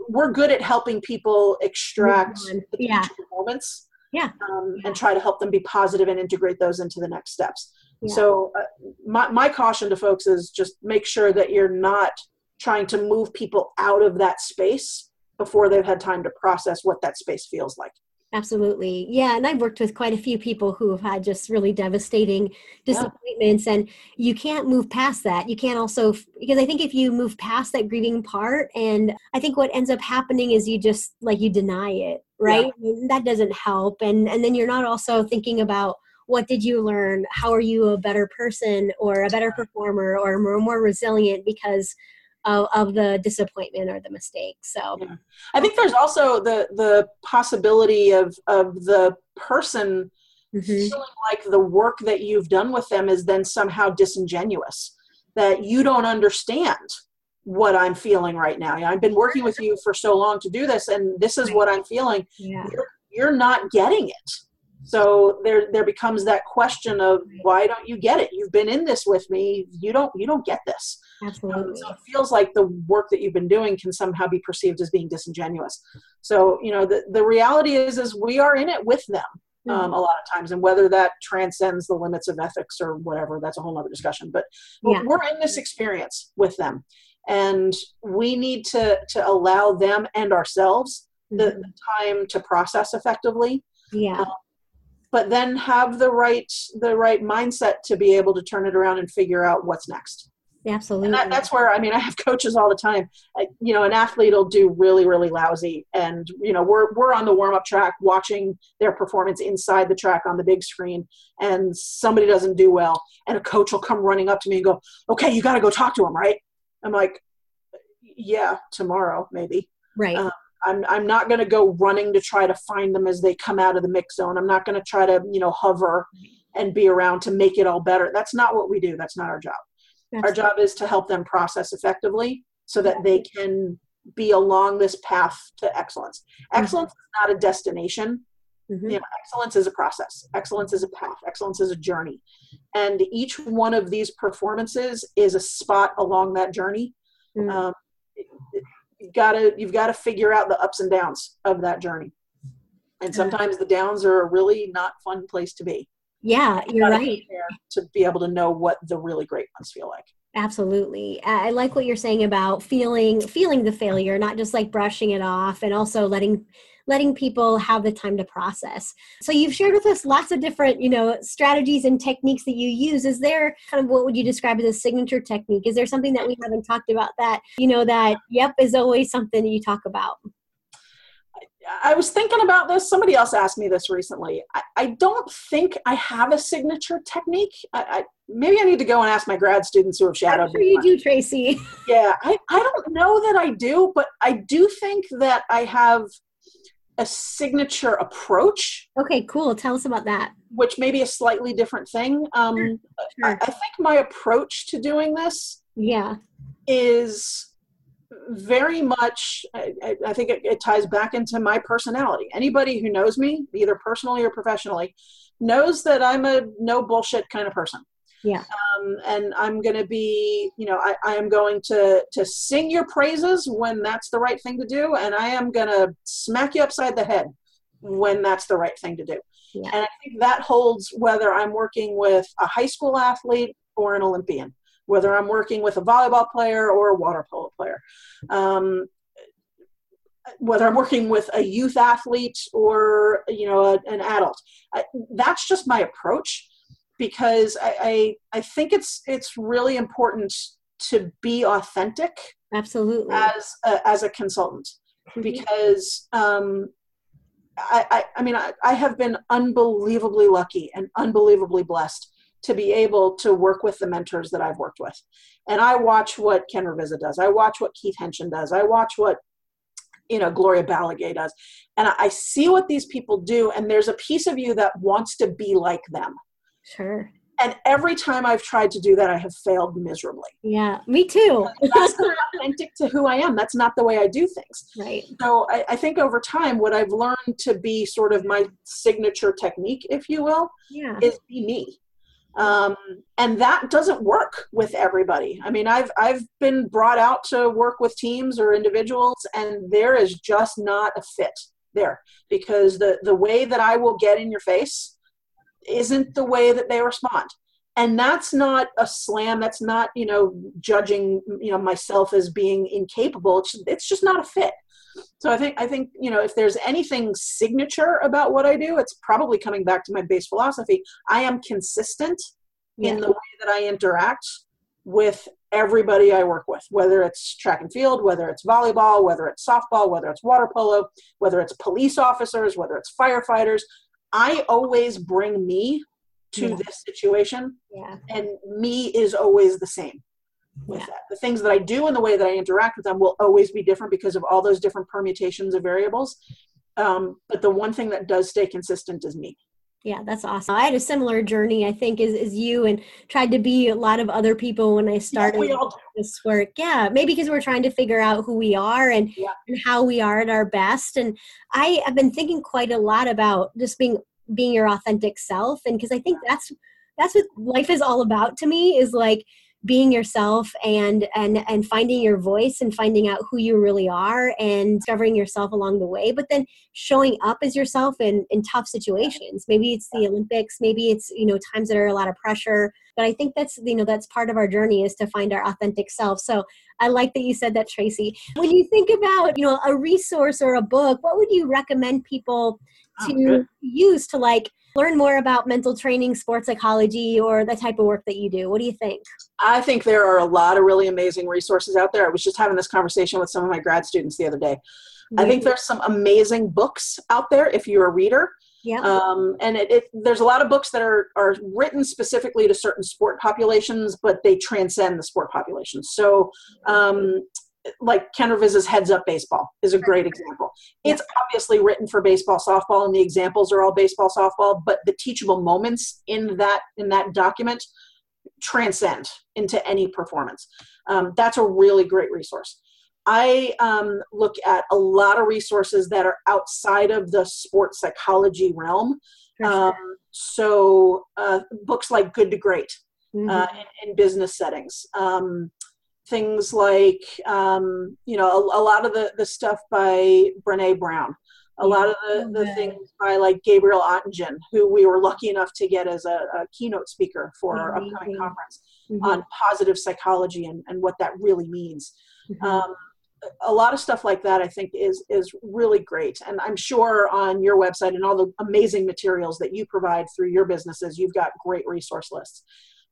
we're good at helping people extract mm-hmm. the yeah. teachable moments. Yeah, um, and try to help them be positive and integrate those into the next steps. Yeah. So uh, my, my caution to folks is just make sure that you're not trying to move people out of that space before they've had time to process what that space feels like. Absolutely. Yeah. And I've worked with quite a few people who have had just really devastating disappointments yeah. and you can't move past that. You can't also, because I think if you move past that grieving part, and I think what ends up happening is you just like you deny it, right? Yeah. That doesn't help. And, and then you're not also thinking about what did you learn? How are you a better person or a better performer or more, more resilient because Of, of the disappointment or the mistake. So yeah. I think there's also the the possibility of of the person mm-hmm. feeling like the work that you've done with them is then somehow disingenuous, that you don't understand what I'm feeling right now. You know, I've been working with you for so long to do this, and this is what I'm feeling. Yeah. You're, you're not getting it. So there there becomes that question of why don't you get it? You've been in this with me. You don't you don't get this. Absolutely. Um, so it feels like the work that you've been doing can somehow be perceived as being disingenuous. So, you know, the, the reality is, is we are in it with them um, mm-hmm. a lot of times. And whether that transcends the limits of ethics or whatever, that's a whole nother discussion. But yeah. we're in this experience with them. And we need to, to allow them and ourselves mm-hmm. the, the time to process effectively. Yeah. Um, but then have the right the right mindset to be able to turn it around and figure out what's next. Absolutely. And that, that's where, I mean, I have coaches all the time. I, you know, an athlete will do really, really lousy. And, you know, we're we're on the warm-up track watching their performance inside the track on the big screen. And somebody doesn't do well. And a coach will come running up to me and go, okay, you got to go talk to him, right? I'm like, yeah, tomorrow maybe. Right. Um, I'm I'm not going to go running to try to find them as they come out of the mix zone. I'm not going to try to, you know, hover and be around to make it all better. That's not what we do. That's not our job. That's our job is to help them process effectively so that they can be along this path to excellence. Excellence mm-hmm. is not a destination. Mm-hmm. You know, excellence is a process. Excellence is a path. Excellence is a journey. And each one of these performances is a spot along that journey. Mm-hmm. Um, it, it, You've got to you've got to figure out the ups and downs of that journey, and sometimes the downs are a really not fun place to be. Yeah, you're right. To be able to know what the really great ones feel like. Absolutely, I like what you're saying about feeling feeling the failure, not just like brushing it off, and also letting. letting people have the time to process. So you've shared with us lots of different, you know, strategies and techniques that you use. Is there kind of what would you describe as a signature technique? Is there something that we haven't talked about that, you know, that, yep, is always something that you talk about? I, I was thinking about this. Somebody else asked me this recently. I, I don't think I have a signature technique. I, I maybe I need to go and ask my grad students who have shadowed me. I'm sure you do, Tracy. Yeah. I, I don't know that I do, but I do think that I have a signature approach. Okay, cool. Tell us about that. Which may be a slightly different thing. Um, sure, sure. I, I think my approach to doing this yeah. is very much, I, I think it, it ties back into my personality. Anybody who knows me, either personally or professionally, knows that I'm a no bullshit kind of person. Yeah. Um, and I'm going to be, you know, I, I am going to, to sing your praises when that's the right thing to do. And I am going to smack you upside the head when that's the right thing to do. Yeah. And I think that holds whether I'm working with a high school athlete or an Olympian, whether I'm working with a volleyball player or a water polo player, um, whether I'm working with a youth athlete or, you know, a, an adult. I, that's just my approach, because I, I, I think it's, it's really important to be authentic. Absolutely. As a, as a consultant, because, um, I, I, I mean, I, I have been unbelievably lucky and unbelievably blessed to be able to work with the mentors that I've worked with. And I watch what Ken Ravizza does. I watch what Keith Henschen does. I watch what, you know, Gloria Balagay does. And I, I see what these people do. And there's a piece of you that wants to be like them. Sure. And every time I've tried to do that, I have failed miserably. Yeah, me too. That's not authentic to who I am. That's not the way I do things. Right. So I, I think over time, what I've learned to be sort of my signature technique, if you will, yeah. is be me. Um, and that doesn't work with everybody. I mean, I've, I've been brought out to work with teams or individuals, and there is just not a fit there, because the, the way that I will get in your face isn't the way that they respond. And that's not a slam. That's not, you know, judging, you know, myself as being incapable. It's, it's just not a fit. So I think, I think, you know, if there's anything signature about what I do, it's probably coming back to my base philosophy. I am consistent yeah. in the way that I interact with everybody I work with, whether it's track and field, whether it's volleyball, whether it's softball, whether it's water polo, whether it's police officers, whether it's firefighters. I always bring me to yeah. this situation, yeah. and me is always the same with yeah. that. The things that I do and the way that I interact with them will always be different because of all those different permutations of variables. Um, but the one thing that does stay consistent is me. Yeah, that's awesome. I had a similar journey, I think, as, as you, and tried to be a lot of other people when I started yeah, this work. Yeah, maybe because we're trying to figure out who we are and, yeah. and how we are at our best. And I have been thinking quite a lot about just being being your authentic self, and because I think that's that's what life is all about to me, is like being yourself and and and finding your voice and finding out who you really are and discovering yourself along the way, but then showing up as yourself in, in tough situations. Maybe it's the Olympics, maybe it's, you know, times that are a lot of pressure, but I think that's, you know, that's part of our journey, is to find our authentic self. So I like that you said that, Tracy. When you think about, you know, a resource or a book, what would you recommend people to oh, use to like learn more about mental training, sports psychology, or the type of work that you do? What do you think? I think there are a lot of really amazing resources out there. I was just having this conversation with some of my grad students the other day. Really? I think there's some amazing books out there if you're a reader. Yeah. Um, and it, it, there's a lot of books that are, are written specifically to certain sport populations, but they transcend the sport population. So, um, like Ken Ravizza's Heads Up Baseball is a great example. It's obviously written for baseball, softball, and the examples are all baseball, softball, but the teachable moments in that, in that document transcend into any performance. Um, that's a really great resource. I um, look at a lot of resources that are outside of the sports psychology realm. Um, so uh, books like Good to Great mm-hmm. uh, in, in business settings. Um, things like, um, you know, a, a lot of the, the stuff by Brené Brown, a lot of the, the things by like Gabriel Oettingen, who we were lucky enough to get as a, a keynote speaker for mm-hmm. our upcoming conference mm-hmm. on positive psychology and, and what that really means. Mm-hmm. Um, a lot of stuff like that, I think, is is really great. And I'm sure on your website and all the amazing materials that you provide through your businesses, you've got great resource lists.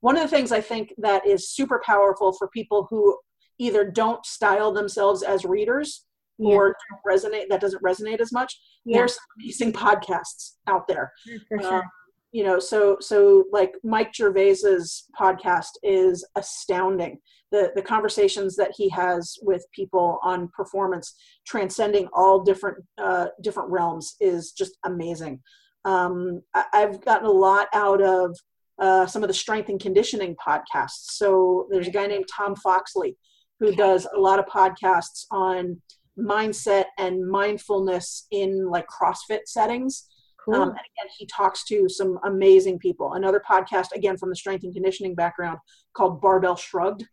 One of the things I think that is super powerful for people who either don't style themselves as readers yeah. or don't resonate, that doesn't resonate as much, yeah. there's some amazing podcasts out there. For sure. Um, you know, so so like Mike Gervais's podcast is astounding. The the conversations that he has with people on performance, transcending all different uh, different realms, is just amazing. Um, I, I've gotten a lot out of uh, some of the strength and conditioning podcasts. So there's a guy named Tom Foxley who does a lot of podcasts on mindset and mindfulness in like CrossFit settings. Cool. Um, and again, he talks to some amazing people. Another podcast, again, from the strength and conditioning background, called Barbell Shrugged,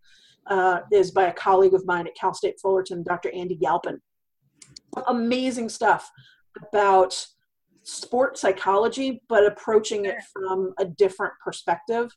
uh, is by a colleague of mine at Cal State Fullerton, Doctor Andy Galpin. Amazing stuff about sport psychology, but approaching it from a different perspective.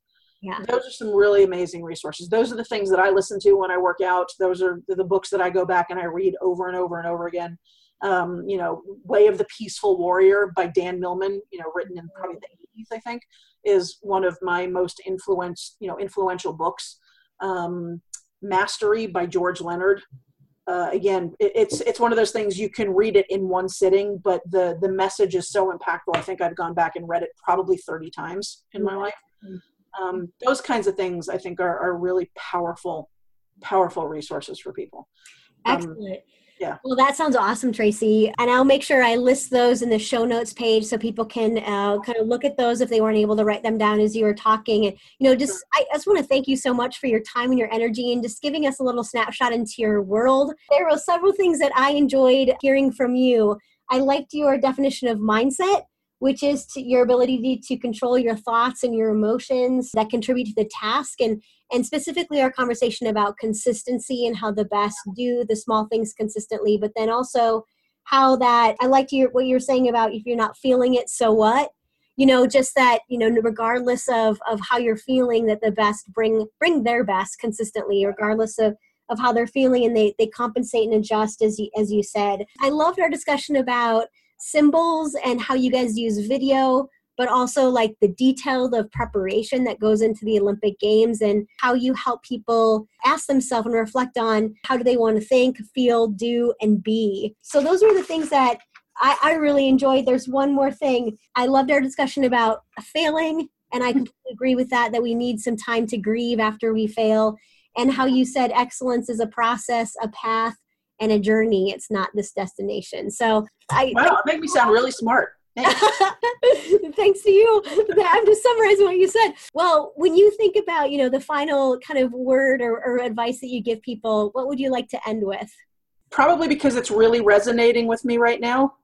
Yeah. Those are some really amazing resources. Those are the things that I listen to when I work out. Those are the books that I go back and I read over and over and over again. Um, you know, Way of the Peaceful Warrior by Dan Millman, you know, written in probably the eighties, I think, is one of my most influenced, you know, influential books. Um, Mastery by George Leonard. Uh, again, it, it's it's one of those things you can read it in one sitting, but the the message is so impactful. I think I've gone back and read it probably thirty times in my life. Um, those kinds of things, I think, are, are really powerful, powerful resources for people. Um, Excellent. Yeah. Well, that sounds awesome, Tracy. And I'll make sure I list those in the show notes page so people can uh, kind of look at those if they weren't able to write them down as you were talking. And, you know, just sure. I, I just want to thank you so much for your time and your energy and just giving us a little snapshot into your world. There were several things that I enjoyed hearing from you. I liked your definition of mindset, which is to your ability to control your thoughts and your emotions that contribute to the task, and and specifically our conversation about consistency and how the best do the small things consistently, but then also how that, I liked your, what you were saying about if you're not feeling it, so what? You know, just that, you know, regardless of, of how you're feeling, that the best bring bring their best consistently, regardless of of how they're feeling, and they, they compensate and adjust, as you, as you said. I loved our discussion about symbols and how you guys use video, but also like the detail of preparation that goes into the Olympic Games and how you help people ask themselves and reflect on how do they want to think, feel, do, and be. So those were the things that I, I really enjoyed. There's one more thing. I loved our discussion about failing, and I completely agree with that, that we need some time to grieve after we fail, and how you said excellence is a process, a path, and a journey. It's not this destination. So I Wow, it made me sound really smart. Thanks. Thanks to you. I'm just summarizing what you said. Well, when you think about, you know, the final kind of word or, or advice that you give people, what would you like to end with? Probably because it's really resonating with me right now,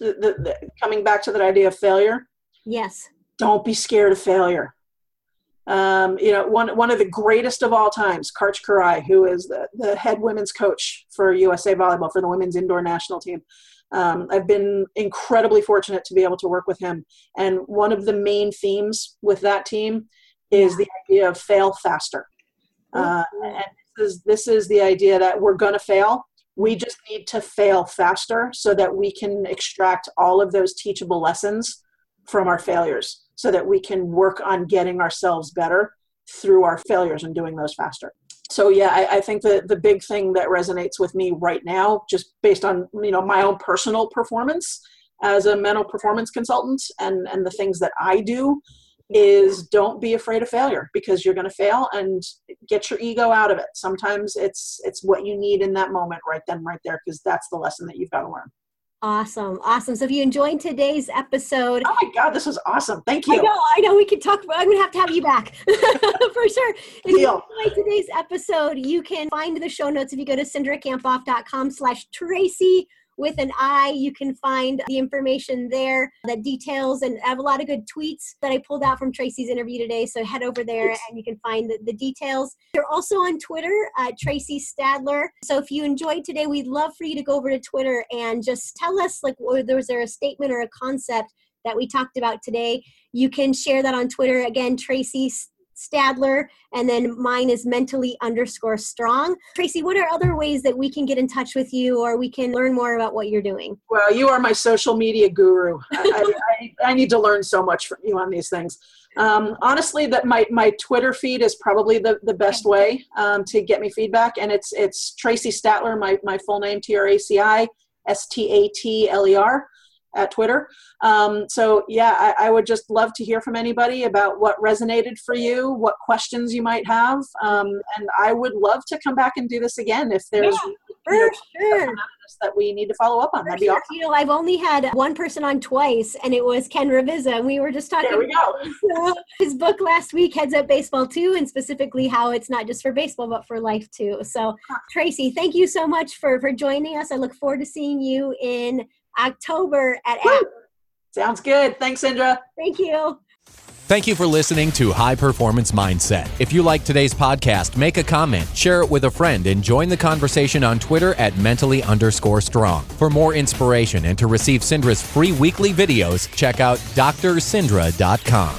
the, the, the, coming back to that idea of failure. Yes. Don't be scared of failure. Um, you know, one one of the greatest of all times, Karch Kiraly, who is the, the head women's coach for U S A Volleyball, for the women's indoor national team. Um, I've been incredibly fortunate to be able to work with him. And one of the main themes with that team is the idea of fail faster. Uh, and this is, this is the idea that we're going to fail. We just need to fail faster so that we can extract all of those teachable lessons from our failures, so that we can work on getting ourselves better through our failures and doing those faster. So yeah, I, I think the, the big thing that resonates with me right now, just based on, you know, my own personal performance as a mental performance consultant and, and the things that I do, is don't be afraid of failure, because you're going to fail, and get your ego out of it. Sometimes it's it's what you need in that moment right then, right there, because that's the lesson that you've got to learn. Awesome. Awesome. So if you enjoyed today's episode. Oh my God, this was awesome. Thank you. I know. I know we could talk about, I'm going to have to have you back for sure. If Deal. you enjoyed today's episode, you can find the show notes. If you go to cindrakamphoff.com slash Tracy with an I, you can find the information there that details, and I have a lot of good tweets that I pulled out from Tracy's interview today. So head over there Oops. and you can find the, the details. They're also on Twitter, uh, Tracy Statler. So if you enjoyed today, we'd love for you to go over to Twitter and just tell us, like, was there a statement or a concept that we talked about today? You can share that on Twitter. Again, Tracy Stadler, and then mine is mentally underscore strong. Tracy, what are other ways that we can get in touch with you, or we can learn more about what you're doing? Well, you are my social media guru. I, I, I need to learn so much from you on these things. Um, honestly, that my, my Twitter feed is probably the, the best way um, to get me feedback. And it's it's Tracy Statler, my, my full name, T R A C I, S T A T L E R. At Twitter. Um, so yeah, I, I would just love to hear from anybody about what resonated for you, what questions you might have. Um, and I would love to come back and do this again if there's yeah, for you know, sure. that we need to follow up on. For That'd be sure. awesome. You know, I've only had one person on twice, and it was Ken Ravizza. We were just talking there we about go. his, his book last week, Heads Up Baseball too, and specifically how it's not just for baseball, but for life too. So Tracy, thank you so much for, for joining us. I look forward to seeing you in October at Apple. Sounds good. Thanks, Cindra. Thank you. Thank you for listening to High Performance Mindset. If you like today's podcast, make a comment, share it with a friend, and join the conversation on Twitter at mentally underscore strong. For more inspiration and to receive Cindra's free weekly videos, check out d r cindra dot com.